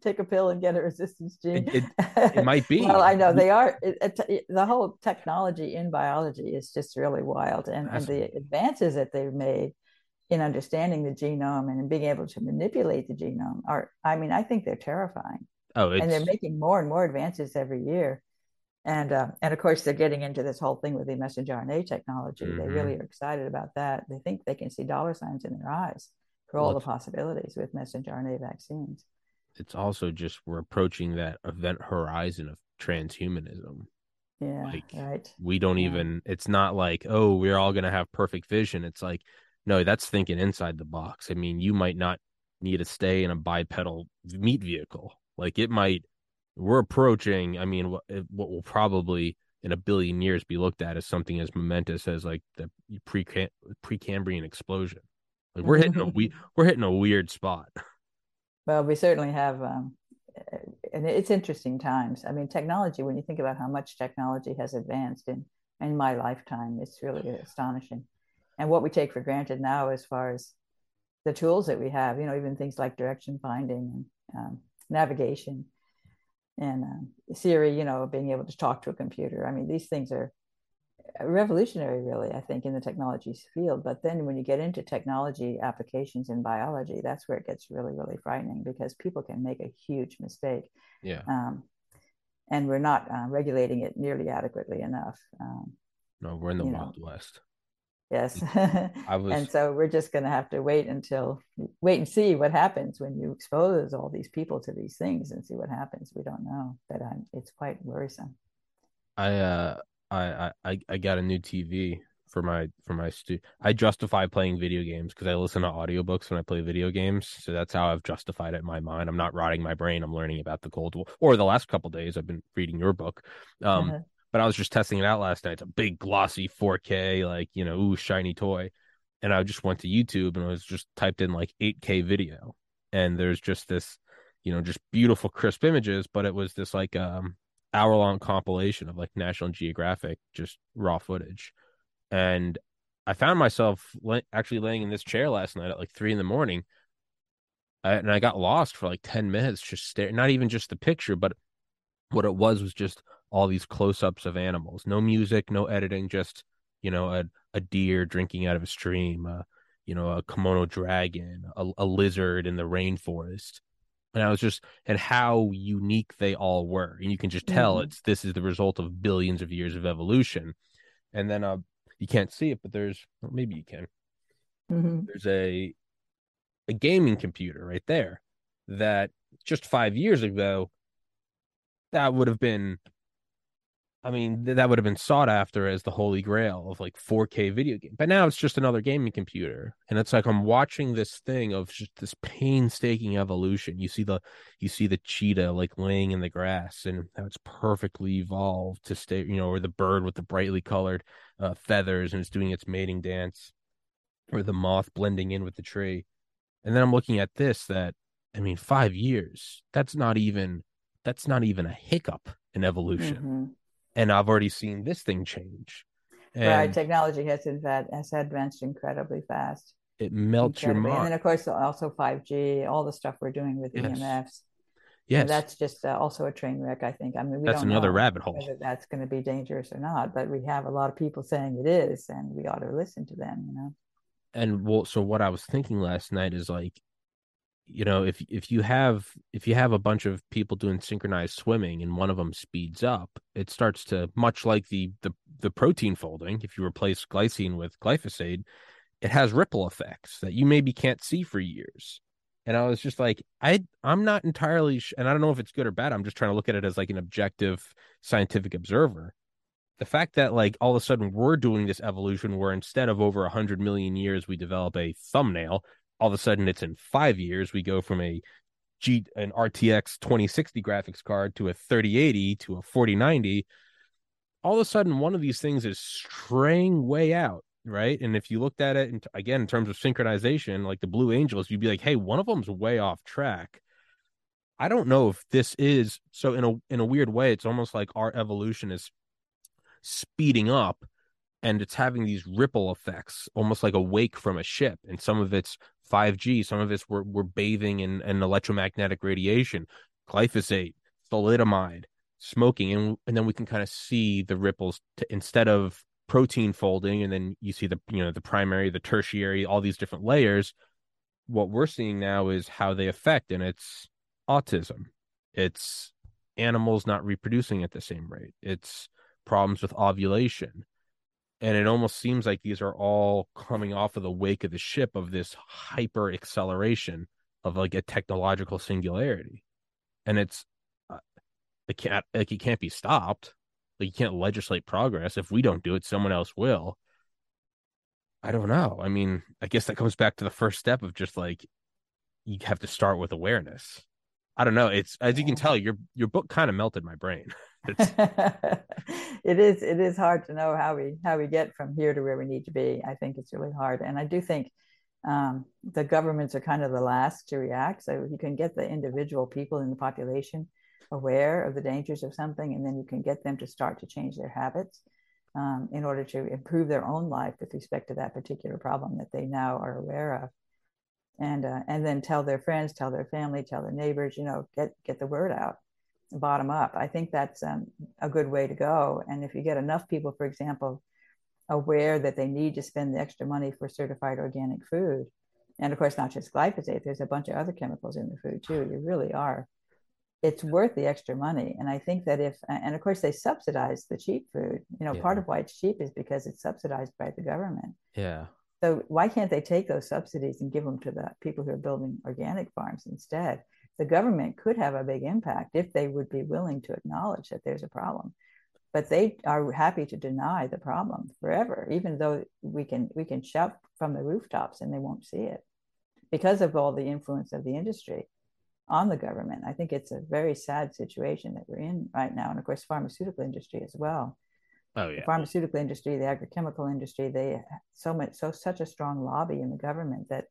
take a pill and get a resistance gene. It might be. Well, I know they are. The whole technology in biology is just really wild. And the advances that they've made in understanding the genome and in being able to manipulate the genome I think they're terrifying. And they're making more and more advances every year. And of course, they're getting into this whole thing with the messenger RNA technology. Mm-hmm. They really are excited about that. They think they can see dollar signs in their eyes for all the possibilities with messenger RNA vaccines. It's also just, we're approaching that event horizon of transhumanism. Yeah, like, right. We don't even, it's not like, oh, we're all going to have perfect vision. It's like, no, that's thinking inside the box. I mean, you might not need to stay in a bipedal meat vehicle. Like, it might, we're approaching, I mean, what will probably in 1 billion years be looked at as something as momentous as like the Precambrian explosion. Like, we're hitting a weird spot. Well, we certainly have, and it's interesting times. I mean, technology, when you think about how much technology has advanced in my lifetime, it's really astonishing. And what we take for granted now, as far as the tools that we have, even things like direction finding and navigation and Siri, being able to talk to a computer. I mean, these things are revolutionary, really, I think, in the technology field. But then when you get into technology applications in biology, that's where it gets really, really frightening, because people can make a huge mistake. Yeah. And we're not regulating it nearly adequately enough. No, we're in the Wild West. Yes. And so we're just going to have to wait and see what happens when you expose all these people to these things and see what happens. We don't know, but it's quite worrisome. I got a new TV for my I justify playing video games because I listen to audiobooks when I play video games. So that's how I've justified it in my mind. I'm not rotting my brain. I'm learning about the Cold War, or the last couple of days I've been reading your book. But I was just testing it out last night. It's a big glossy 4K, like, ooh, shiny toy. And I just went to YouTube and I was just typed in like 8K video. And there's just this, just beautiful crisp images. But it was this like hour-long compilation of like National Geographic, just raw footage. And I found myself actually laying in this chair last night at like 3 a.m. And I got lost for like 10 minutes, just staring, not even just the picture, but what it was just all these close-ups of animals, no music, no editing, just, a deer drinking out of a stream, a Komodo dragon, a lizard in the rainforest. And I was and how unique they all were. And you can just tell this is the result of billions of years of evolution. And then you can't see it, but maybe you can. Mm-hmm. There's a gaming computer right there that just 5 years ago, that would have been I mean, that would have been sought after as the holy grail of like 4K video game. But now it's just another gaming computer. And it's like I'm watching this thing of just this painstaking evolution. You see the cheetah like laying in the grass and how it's perfectly evolved to stay, you know, or the bird with the brightly colored feathers and it's doing its mating dance, or the moth blending in with the tree. And then I'm looking at this that, I mean, 5 years, that's not even a hiccup in evolution. Mm-hmm. And I've already seen this thing change. And right, technology has advanced incredibly fast. It melts your mind. And then, of course, also 5G, all the stuff we're doing with EMFs. Yes. And that's just also a train wreck, I think. I mean, we don't know another rabbit hole. Whether that's going to be dangerous or not, but we have a lot of people saying it is, and we ought to listen to them, you know. And well, so what I was thinking last night is like, you know, if you have a bunch of people doing synchronized swimming and one of them speeds up, it starts to, much like the protein folding, if you replace glycine with glyphosate, it has ripple effects that you maybe can't see for years. And I was just like, I'm not entirely and I don't know if it's good or bad. I'm just trying to look at it as like an objective scientific observer. The fact that like all of a sudden we're doing this evolution where instead of over 100 million years we develop a thumbnail, all of a sudden it's in 5 years we go from an RTX 2060 graphics card to a 3080 to a 4090. All of a sudden one of these things is straying way out, right? And if you looked at it, and again, in terms of synchronization, like the Blue Angels, you'd be like, hey, one of them's way off track. I don't know if this is, so in a weird way, it's almost like our evolution is speeding up and it's having these ripple effects, almost like a wake from a ship. And some of it's 5G, some of it's we're bathing in electromagnetic radiation, glyphosate, thalidomide, smoking, and then we can kind of see the ripples instead of protein folding. And then you see the primary, the tertiary, all these different layers. What we're seeing now is how they affect, and it's autism. It's animals not reproducing at the same rate. It's problems with ovulation. And it almost seems like these are all coming off of the wake of the ship of this hyper acceleration of like a technological singularity. And it's it can't be stopped. Like you can't legislate progress. If we don't do it, someone else will. I don't know. I mean, I guess that comes back to the first step of just like you have to start with awareness. I don't know. It's, as you can tell, your book kind of melted my brain. It is hard to know how we get from here to where we need to be. I think it's really hard. And I do think the governments are kind of the last to react. So you can get the individual people in the population aware of the dangers of something, and then you can get them to start to change their habits in order to improve their own life with respect to that particular problem that they now are aware of. And then tell their friends, tell their family, tell their neighbors, you know, get the word out, bottom up. I think that's a good way to go. And if you get enough people, for example, aware that they need to spend the extra money for certified organic food, and of course, not just glyphosate, there's a bunch of other chemicals in the food too. You really are. It's worth the extra money. And I think that and of course they subsidize the cheap food, you know, part of why it's cheap is because it's subsidized by the government. Yeah. So why can't they take those subsidies and give them to the people who are building organic farms instead? The government could have a big impact if they would be willing to acknowledge that there's a problem, but they are happy to deny the problem forever, even though we can shout from the rooftops and they won't see it because of all the influence of the industry on the government. I think it's a very sad situation that we're in right now. And of course, pharmaceutical industry as well. Oh, yeah. The pharmaceutical industry, the agrochemical industry, they such a strong lobby in the government that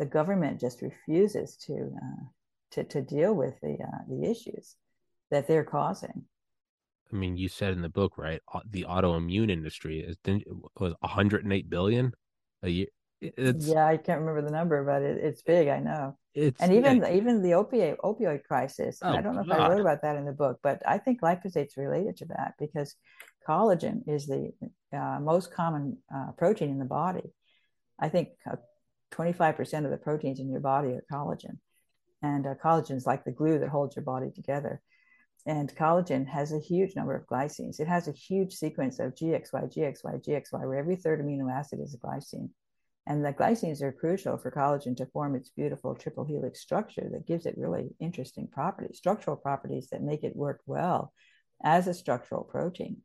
the government just refuses to deal with the issues that they're causing. I mean, you said in the book, right? The autoimmune industry was $108 billion a year. Yeah, I can't remember the number, but it's big. I know. Even the opioid crisis. Oh, I don't know if I wrote about that in the book, but I think glyphosate's related to that because collagen is the most common protein in the body. I think 25% of the proteins in your body are collagen. And collagen is like the glue that holds your body together. And collagen has a huge number of glycines. It has a huge sequence of GXY, GXY, GXY, where every third amino acid is a glycine. And the glycines are crucial for collagen to form its beautiful triple helix structure that gives it really interesting properties, structural properties that make it work well as a structural protein.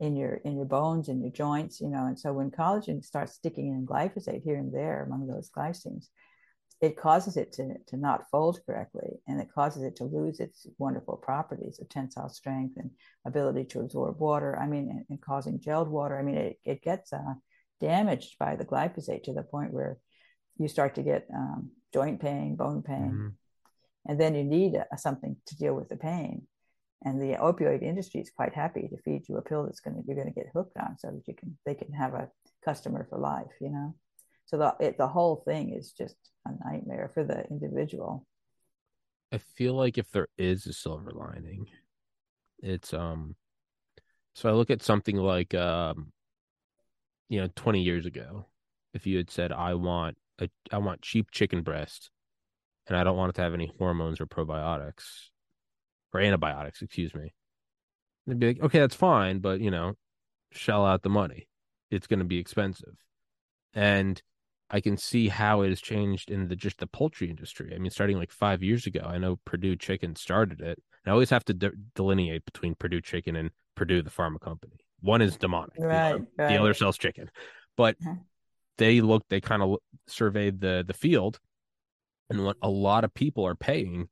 in your bones and your joints, you know. And so when collagen starts sticking in glyphosate here and there among those glycines, it causes it to not fold correctly, and it causes it to lose its wonderful properties of tensile strength and ability to absorb water. I mean, and causing gelled water. I mean, it gets damaged by the glyphosate to the point where you start to get joint pain, bone pain, mm-hmm. and then you need something to deal with the pain. And the opioid industry is quite happy to feed you a pill that's you're going to get hooked on, so that they can have a customer for life, you know. So the whole thing is just a nightmare for the individual. I feel like if there is a silver lining, it's so I look at something like 20 years ago, if you had said I want cheap chicken breast, and I don't want it to have any hormones or probiotics. Or antibiotics, excuse me. They'd be like, okay, that's fine, but, shell out the money. It's going to be expensive. And I can see how it has changed in the poultry industry. I mean, starting like 5 years ago, I know Perdue Chicken started it. And I always have to delineate between Perdue Chicken and Perdue, the pharma company. One is demonic. Right, right. The other sells chicken. But they kind of surveyed the field, and what a lot of people are paying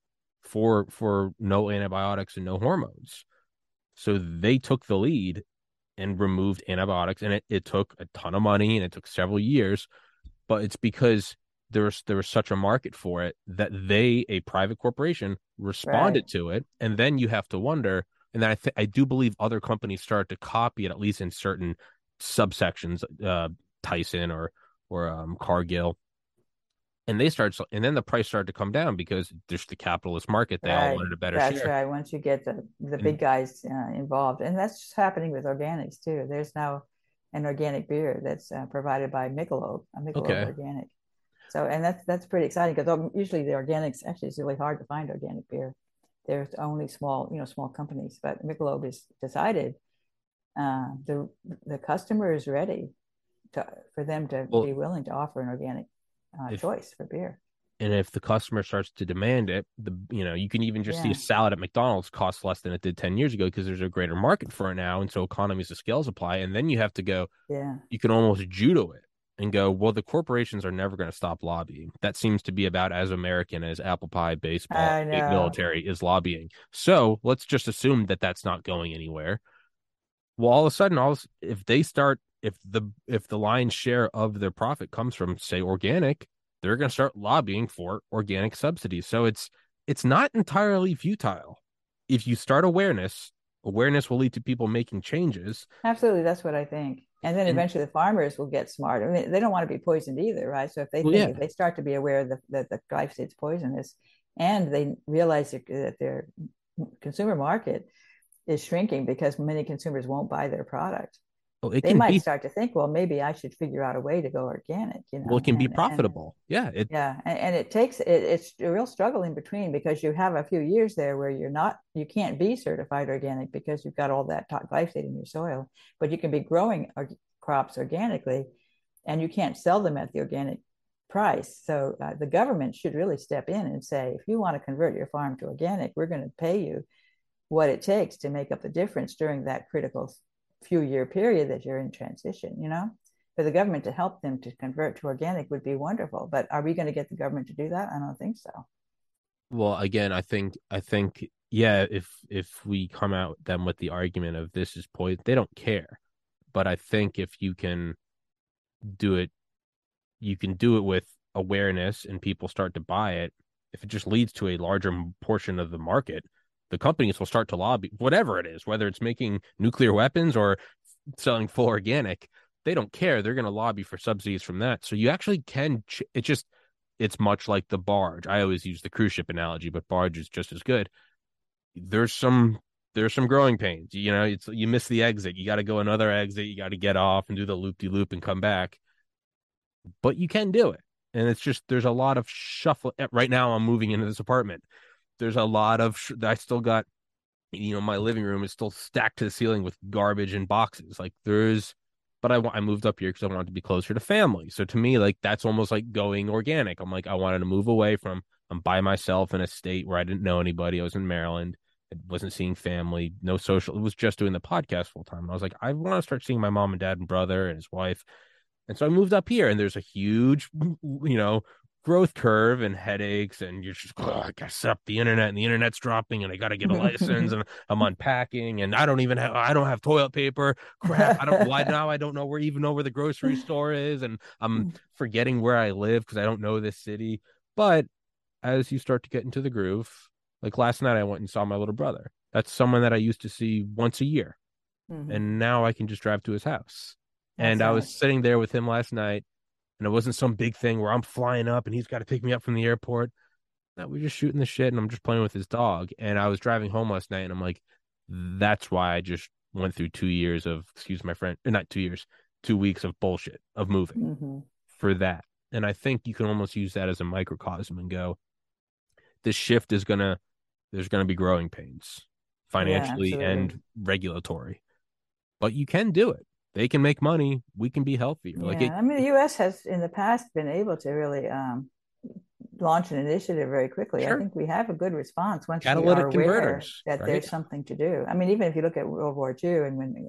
for no antibiotics and no hormones. So they took the lead and removed antibiotics, and it took a ton of money and it took several years, but it's because there was such a market for it that a private corporation responded right. to it. And then you have to wonder, and then I do believe other companies started to copy it, at least in certain subsections, Tyson or Cargill. And then the price started to come down because there's the capitalist market. They all wanted a better share. That's right. Once you get the big guys involved, and that's just happening with organics too. There's now an organic beer that's provided by Michelob Organic. So, and that's pretty exciting, because usually the organics, actually it's really hard to find organic beer. There's only small companies, but Michelob has decided the customer is ready for them to be willing to offer an organic choice for beer. And if the customer starts to demand it, you can even just see a salad at McDonald's costs less than it did 10 years ago, because there's a greater market for it now. And so economies of scales apply. And then you have to go, you can almost judo it and go, well, the corporations are never going to stop lobbying. That seems to be about as American as apple pie, baseball, big military is lobbying. So let's just assume that that's not going anywhere. Well, all of a sudden, if they start, if the lion's share of their profit comes from, say, organic, they're going to start lobbying for organic subsidies. So it's not entirely futile. If you start awareness will lead to people making changes. Absolutely. That's what I think. And then eventually the farmers will get smart. I mean, they don't want to be poisoned either, right? So if if they start to be aware that the glyphosate's poisonous, and they realize that their consumer market is shrinking because many consumers won't buy their product, they might start to think, well, maybe I should figure out a way to go organic. It can be profitable. It's a real struggle in between, because you have a few years there where you can't be certified organic because you've got all that glyphosate in your soil, but you can be growing crops organically, and you can't sell them at the organic price. So the government should really step in and say, if you want to convert your farm to organic, we're going to pay you what it takes to make up the difference during that critical few year period that you're in transition. For the government to help them to convert to organic would be wonderful, but are we going to get the government to do that? I don't think so. Well, again, I think if we come out them with the argument of this is poison, they don't care. But I think if you can do it, you can do it with awareness and people start to buy it. If it just leads to a larger portion of the market, the companies will start to lobby, whatever it is, whether it's making nuclear weapons or selling full organic, they don't care. They're going to lobby for subsidies from that. So you actually can, it's much like the barge. I always use the cruise ship analogy, but barge is just as good. There's some growing pains, you miss the exit. You got to go another exit. You got to get off and do the loop-de-loop and come back, but you can do it. And it's just, there's a lot of shuffle right now. I'm moving into this apartment. There's a lot of, I still got, my living room is still stacked to the ceiling with garbage and boxes. Like but I moved up here because I wanted to be closer to family. So to me, like, that's almost like going organic. I'm like, I wanted to move away from, I'm by myself in a state where I didn't know anybody. I was in Maryland. I wasn't seeing family, no social. It was just doing the podcast full time. And I was like, I want to start seeing my mom and dad and brother and his wife. And so I moved up here, and there's a huge, you know, growth curve and headaches, and you're just, oh, I gotta set up the internet, and the internet's dropping, and I gotta get a license, and I'm unpacking, and I don't have toilet paper. Crap, I don't know where the grocery store is, and I'm forgetting where I live because I don't know this city. But as you start to get into the groove, like last night I went and saw my little brother. That's someone that I used to see once a year, mm-hmm. and now I can just drive to his house. And I was sitting there with him last night, and it wasn't some big thing where I'm flying up and he's got to pick me up from the airport. No, we're just shooting the shit, and I'm just playing with his dog. And I was driving home last night, and I'm like, that's why I just went through 2 years of, excuse my friend, not 2 years, 2 weeks of bullshit of moving mm-hmm. for that. And I think you can almost use that as a microcosm and go, this shift is going to, there's going to be growing pains financially and regulatory, but you can do it. They can make money. We can be healthier. Yeah, the U.S. has in the past been able to really launch an initiative very quickly. Sure. I think we have a good response once catalytic we are aware that there's something to do. I mean, even if you look at World War II and when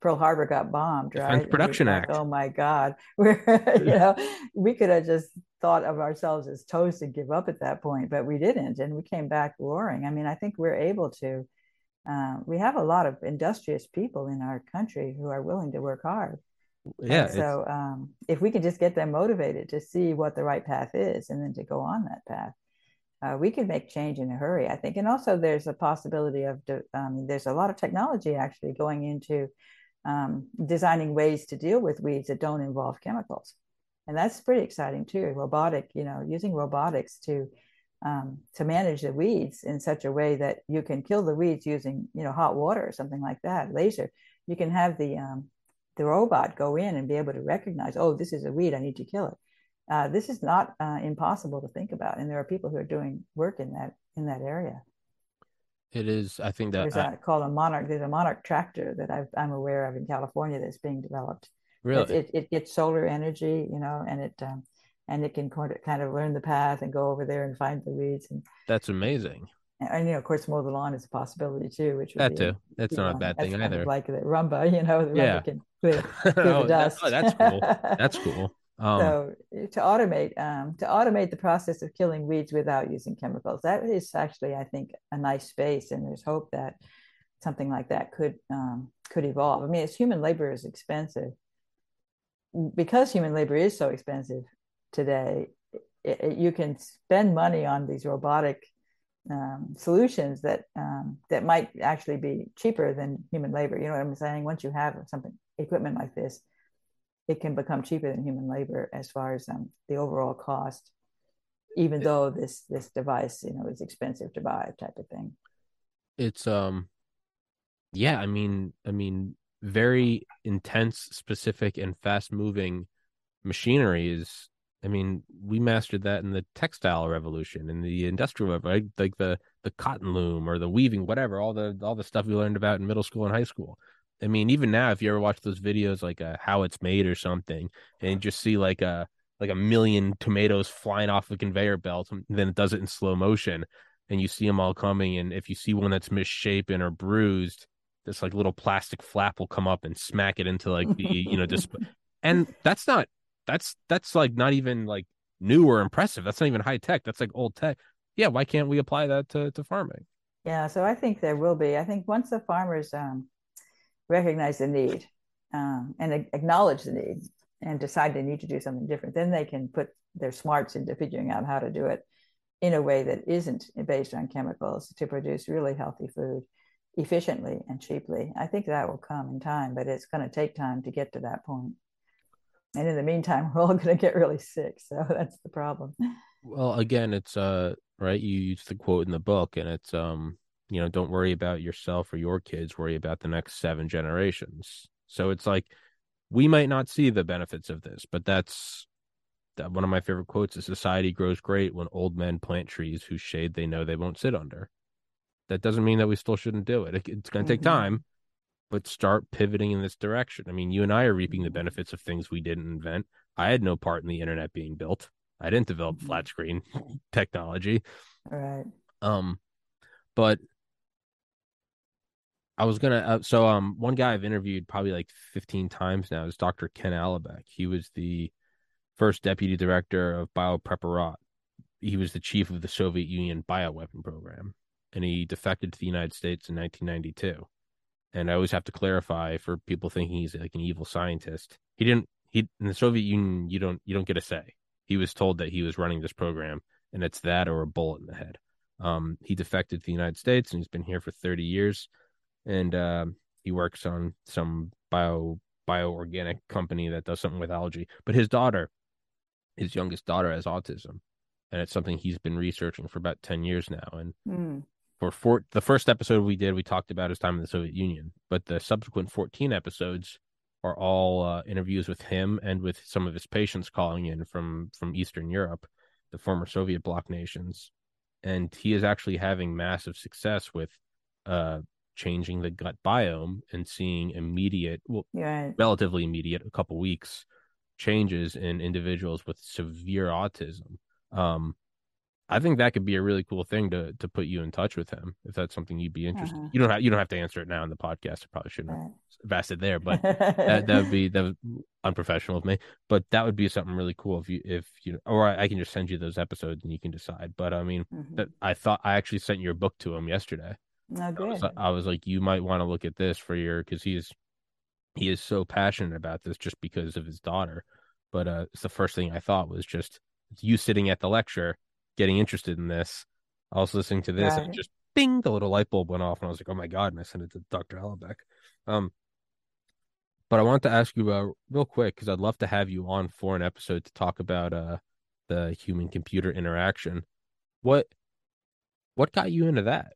Pearl Harbor got bombed, right? Defense Production Act. Oh my God, we could have just thought of ourselves as toast and give up at that point, but we didn't, and we came back roaring. I mean, I think we're able to. We have a lot of industrious people in our country who are willing to work hard. Yeah. And so if we can just get them motivated to see what the right path is and then to go on that path, we can make change in a hurry, I think. And also there's a possibility of, there's a lot of technology actually going into designing ways to deal with weeds that don't involve chemicals. And that's pretty exciting too. Robotic, using robotics to manage the weeds in such a way that you can kill the weeds using, hot water or something like that, laser. You can have the robot go in and be able to recognize, oh, this is a weed, I need to kill it. This is not impossible to think about, and there are people who are doing work in that area. It is, I think that there's called a Monarch. There's a Monarch tractor that I'm aware of in California that's being developed. Really, it gets solar energy, and it. And it can kind of learn the path and go over there and find the weeds. And that's amazing. And of course, mow the lawn is a possibility too, which would be, that's not a bad thing either. Kind of like the Rumble, the Rumble can clear the dust. That's cool. That's cool. So to automate the process of killing weeds without using chemicals, that is actually, I think, a nice space. And there's hope that something like that could evolve. I mean, as human labor is expensive, because human labor is so expensive today, you can spend money on these robotic solutions that might actually be cheaper than human labor. You know what I'm saying? Once you have something, equipment like this, it can become cheaper than human labor as far as the overall cost, even though this device, is expensive to buy, type of thing. It's I mean, very intense, specific, and fast moving machinery is. I mean, we mastered that in the textile revolution, in the industrial revolution, right? Like the cotton loom or the weaving, whatever, all the stuff we learned about in middle school and high school. I mean, even now, if you ever watch those videos, like How It's Made or something, and you just see like a million tomatoes flying off the conveyor belt, and then it does it in slow motion, and you see them all coming. And if you see one that's misshapen or bruised, this like little plastic flap will come up and smack it into like the, display. And that's not, That's like not even like new or impressive. That's not even high tech. That's like old tech. Yeah. Why can't we apply that to farming? Yeah. So I think there will be, I think once the farmers recognize the need and acknowledge the need and decide they need to do something different, then they can put their smarts into figuring out how to do it in a way that isn't based on chemicals to produce really healthy food efficiently and cheaply. I think that will come in time, but it's going to take time to get to that point. And in the meantime, we're all going to get really sick. So that's the problem. Well, again, it's right. You use the quote in the book, and it's, don't worry about yourself or your kids, worry about the next 7 generations. So it's like, we might not see the benefits of this, but that's one of my favorite quotes is society grows great when old men plant trees whose shade they know they won't sit under. That doesn't mean that we still shouldn't do it. It's going to take time. But start pivoting in this direction. I mean, you and I are reaping the benefits of things we didn't invent. I had no part in the internet being built. I didn't develop flat screen technology. All right. But I was going to, one guy I've interviewed probably like 15 times now is Dr. Ken Alabac. He was the first deputy director of Biopreparat. He was the chief of the Soviet Union bioweapon program, and he defected to the United States in 1992. And I always have to clarify for people thinking he's like an evil scientist. He didn't, in the Soviet Union, you don't get a say. He was told that he was running this program, and it's that or a bullet in the head. He defected to the United States, and he's been here for 30 years. And he works on some bioorganic company that does something with algae. But his daughter, his youngest daughter, has autism. And it's something he's been researching for about 10 years now. And for the first episode we did, we talked about his time in the Soviet Union. But the subsequent 14 episodes are all interviews with him and with some of his patients calling in from Eastern Europe, the former Soviet bloc nations. And he is actually having massive success with changing the gut biome and seeing relatively immediate, a couple weeks, changes in individuals with severe autism. I think that could be a really cool thing to put you in touch with him if that's something you'd be interested. Uh-huh. You don't have to answer it now in the podcast. I probably shouldn't have asked it there, but that would unprofessional of me. But that would be something really cool if I can just send you those episodes and you can decide. But I mean, I actually sent your book to him yesterday. Oh, good. I was like, you might want to look at this because he is so passionate about this just because of his daughter. But it's the first thing I thought was just you sitting at the lecture, getting interested in this. I was listening to this and just ding, the little light bulb went off, and I was like, oh my God. And I sent it to Dr. Alabac. But I want to ask you real quick, because I'd love to have you on for an episode to talk about the human computer interaction. What got you into that?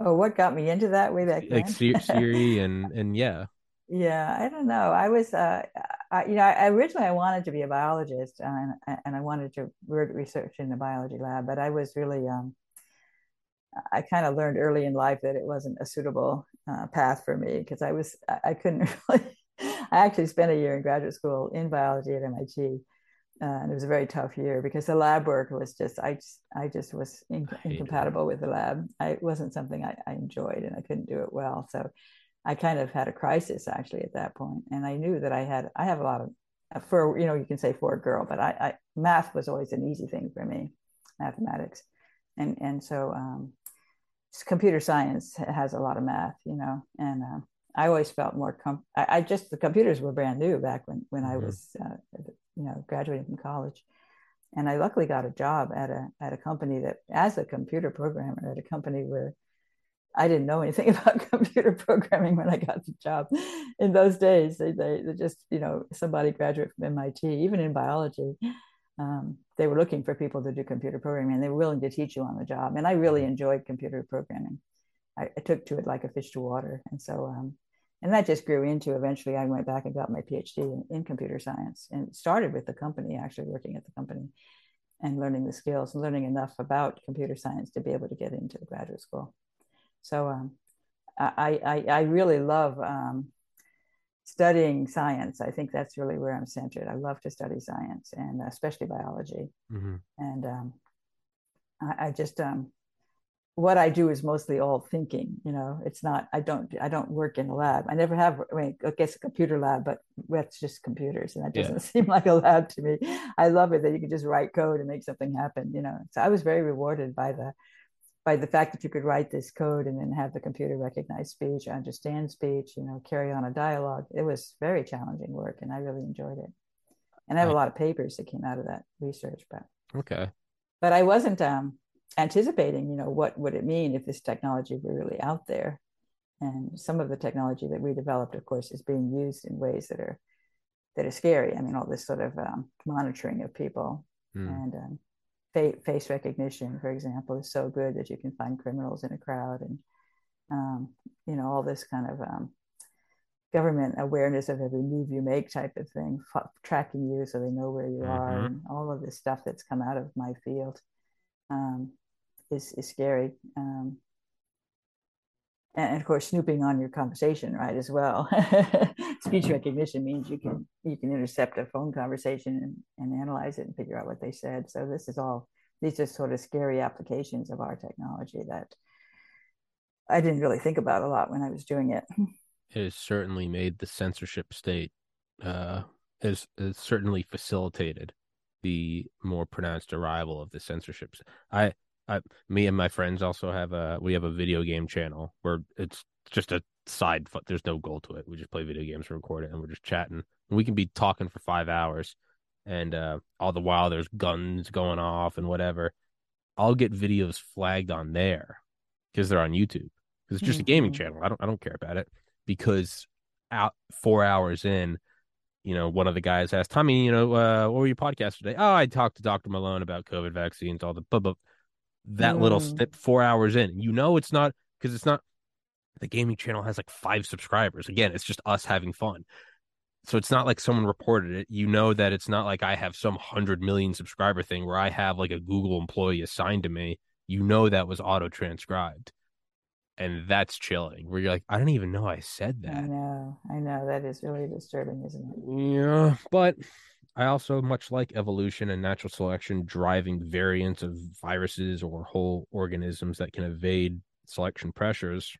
Oh, what got me into that way back then? Like Siri and yeah. Yeah, I don't know. I was, originally I wanted to be a biologist and I wanted to research in the biology lab, but I was really, I kind of learned early in life that it wasn't a suitable path for me because I couldn't really, I actually spent a year in graduate school in biology at MIT. And it was a very tough year because the lab work was I just was incompatible with the lab. It wasn't something I enjoyed, and I couldn't do it well. So I kind of had a crisis actually at that point. And I knew that I have a lot of, for, you can say for a girl, but I math was always an easy thing for me, mathematics. And so computer science has a lot of math, and I always felt more the computers were brand new back when I was, graduating from college. And I luckily got a job at a company that, as a computer programmer at a company where I didn't know anything about computer programming when I got the job. In those days, they just, somebody graduate from MIT, even in biology, they were looking for people to do computer programming, and they were willing to teach you on the job. And I really enjoyed computer programming. I took to it like a fish to water. And so, and that just grew into, eventually I went back and got my PhD in computer science, and started with the company, actually working at the company and learning the skills and learning enough about computer science to be able to get into graduate school. So I really love studying science. I think that's really where I'm centered. I love to study science, and especially biology. Mm-hmm. And I just, what I do is mostly all thinking, it's not, I don't work in a lab. I never have, I guess a computer lab, but that's just computers. And that doesn't seem like a lab to me. I love it that you can just write code and make something happen, So I was very rewarded by the fact that you could write this code and then have the computer recognize speech, understand speech, carry on a dialogue. It was very challenging work, and I really enjoyed it. And I have a lot of papers that came out of that research, but I wasn't, anticipating what would it mean if this technology were really out there. And some of the technology that we developed, of course, is being used in ways that are scary. I mean, all this sort of monitoring of people and face recognition, for example, is so good that you can find criminals in a crowd, and all this kind of government awareness of every move you make type of thing, tracking you so they know where you are, and all of this stuff that's come out of my field is scary. And of course, snooping on your conversation, right, as well. Speech recognition means you can intercept a phone conversation and analyze it and figure out what they said. So these are sort of scary applications of our technology that I didn't really think about a lot when I was doing it. It has certainly made the censorship state, has certainly facilitated the more pronounced arrival of the censorships. Me and my friends also have a video game channel where it's just a side, there's no goal to it. We just play video games, record it, and we're just chatting. And we can be talking for 5 hours, and all the while there's guns going off and whatever. I'll get videos flagged on there because they're on YouTube, because it's just a gaming channel. I don't care about it, because out 4 hours in, you know, one of the guys asked, Tommy, what were your podcasts today? Oh, I talked to Dr. Malone about COVID vaccines, all the blah. That little snip 4 hours in, it's not, because it's not, the gaming channel has like 5 subscribers. Again, it's just us having fun. So it's not like someone reported it. That it's not like I have some 100 million subscriber thing where I have like a Google employee assigned to me. That was auto transcribed. And that's chilling, where you're like, I don't even know I said that. I know. That is really disturbing, isn't it? Yeah. But I also, much like evolution and natural selection, driving variants of viruses or whole organisms that can evade selection pressures,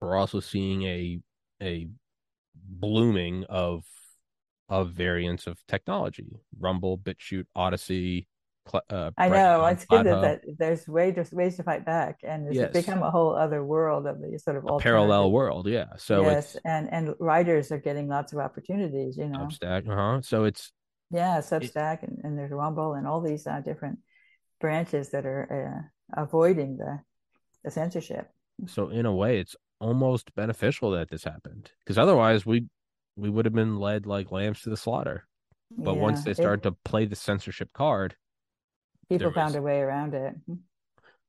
we're also seeing a blooming of variants of technology. Rumble, BitChute, Odyssey. I know, it's good that there's ways to fight back, and it's become a whole other world of the sort of a parallel world. It's, and writers are getting lots of opportunities, Substack, so it's Substack, and there's Rumble, and all these different branches that are avoiding the censorship. So in a way, it's almost beneficial that this happened, because otherwise we would have been led like lambs to the slaughter. But once they started to play the censorship card, people found a way around it.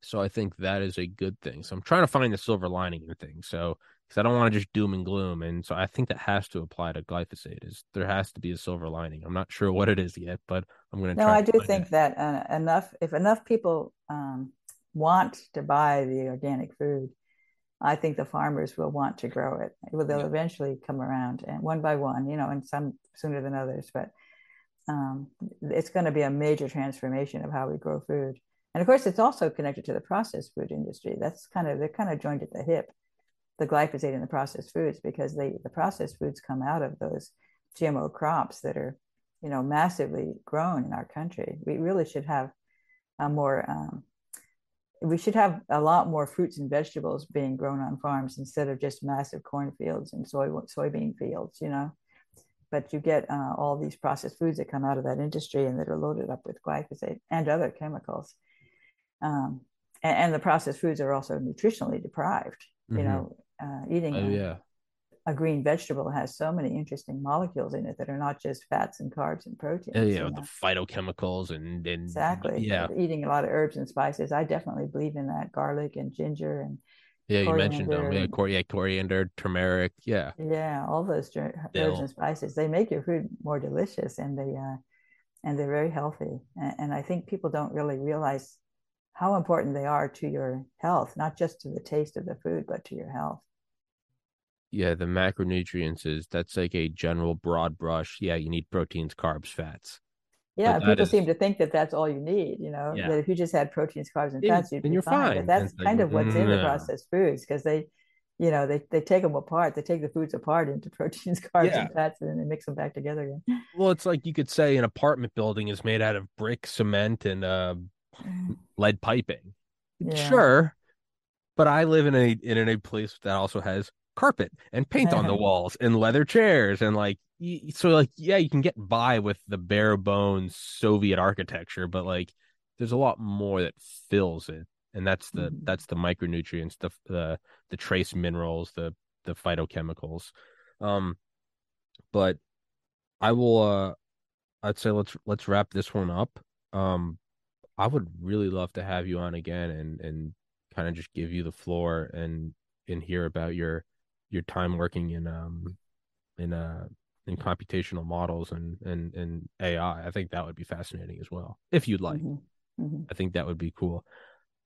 So I think that is a good thing. So I'm trying to find the silver lining in the thing. So, because I don't want to just doom and gloom. And so I think that has to apply to glyphosate. Is there has to be a silver lining. I'm not sure what it is yet, but I'm going to try. No, I do think that if enough people want to buy the organic food, I think the farmers will want to grow it. They'll eventually come around, and one by one, and some sooner than others, but it's going to be a major transformation of how we grow food. And of course, it's also connected to the processed food industry. They're kind of joined at the hip, the glyphosate and the processed foods, because the processed foods come out of those GMO crops that are, massively grown in our country. We really should have a lot more fruits and vegetables being grown on farms instead of just massive cornfields and soybean fields, But you get all these processed foods that come out of that industry and that are loaded up with glyphosate and other chemicals. And the processed foods are also nutritionally deprived. Eating a green vegetable has so many interesting molecules in it that are not just fats and carbs and proteins. The phytochemicals and exactly. Yeah, eating a lot of herbs and spices. I definitely believe in that. Garlic and ginger and you mentioned them. Coriander, turmeric. Yeah, all those herbs and spices. They make your food more delicious, and they're very healthy. And I think people don't really realize how important they are to your health, not just to the taste of the food, but to your health. Yeah, the macronutrients that's like a general broad brush. Yeah, you need proteins, carbs, fats. Yeah, people seem to think that that's all you need, that if you just had proteins, carbs, and fats, you'd be fine. But that's kind of what's in the processed foods, because they take them apart. They take the foods apart into proteins, carbs, and fats, and then they mix them back together again. Well, it's like you could say an apartment building is made out of brick, cement, and lead piping. Yeah. Sure, but I live in a place that also has carpet and paint on the walls and leather chairs and you can get by with the bare bones Soviet architecture, but there's a lot more that fills it, and that's the micronutrients, the trace minerals, the phytochemicals. But I will I'd say let's wrap this one up. I would really love to have you on again and kind of just give you the floor and hear about your time working in computational models and AI. I think that would be fascinating as well, if you'd like. I think that would be cool.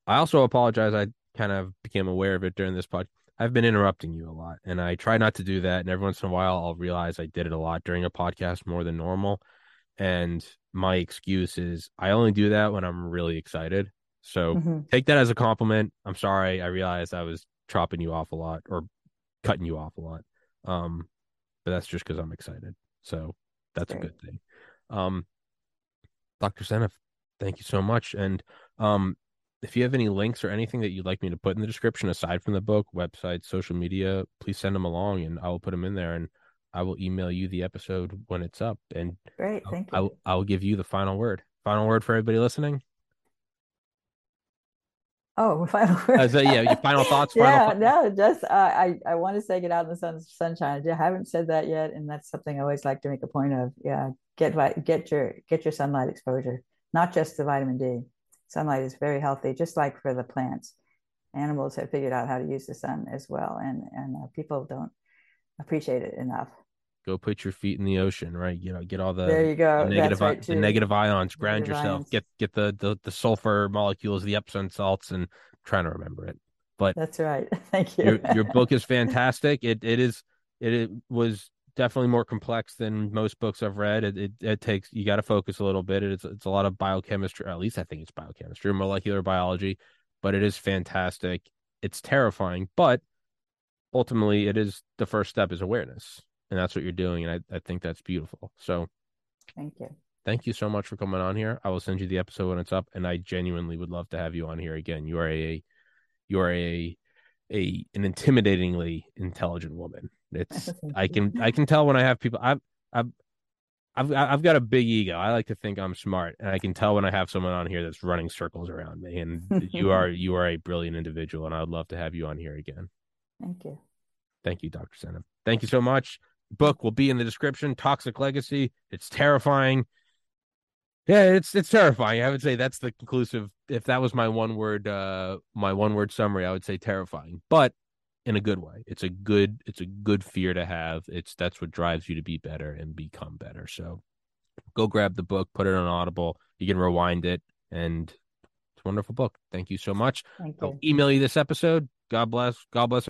I also apologize. I kind of became aware of it during this podcast. I've been interrupting you a lot, and I try not to do that. And every once in a while, I'll realize I did it a lot during a podcast more than normal. And my excuse is I only do that when I'm really excited. So take that as a compliment. I'm sorry. I realized I was chopping you off a lot or cutting you off a lot. But that's just because I'm excited. So that's a good thing. Dr. Seneff, thank you so much. And if you have any links or anything that you'd like me to put in the description, aside from the book, website, social media, please send them along and I will put them in there and I will email you the episode when it's up. And thank you. I'll give you the final word. Final word for everybody listening. Oh, final word. Yeah, your final thoughts. I want to say get out in the sunshine. I haven't said that yet, and that's something I always like to make a point of. Yeah, get your sunlight exposure, not just the vitamin D. Sunlight is very healthy, just like for the plants. Animals have figured out how to use the sun as well, and people don't appreciate it enough. Go put your feet in the ocean, right? You know, get all the negative ions, ground yourself, get the sulfur molecules, the Epsom salts, and I'm trying to remember it. But that's right. Thank you. Your book is fantastic. It was definitely more complex than most books I've read. It takes, you got to focus a little bit. It's a lot of biochemistry, or at least I think it's biochemistry, molecular biology, but it is fantastic. It's terrifying, but ultimately it is, the first step is awareness. And that's what you're doing. And I think that's beautiful. So thank you. Thank you so much for coming on here. I will send you the episode when it's up. And I genuinely would love to have you on here again. You are an intimidatingly intelligent woman. It's I can tell when I have people. I've got a big ego. I like to think I'm smart. And I can tell when I have someone on here that's running circles around me. And you are a brilliant individual. And I would love to have you on here again. Thank you. Thank you, Dr. Seneff. Thank you so much. Book will be in the description. Toxic Legacy. It's terrifying. Yeah, it's terrifying. I would say that's the conclusive. If that was my one word summary, I would say terrifying, but in a good way. It's a good fear to have. That's what drives you to be better and become better. So go grab the book, put it on Audible. You can rewind it, and it's a wonderful book. Thank you so much. I'll email you this episode. God bless. God bless.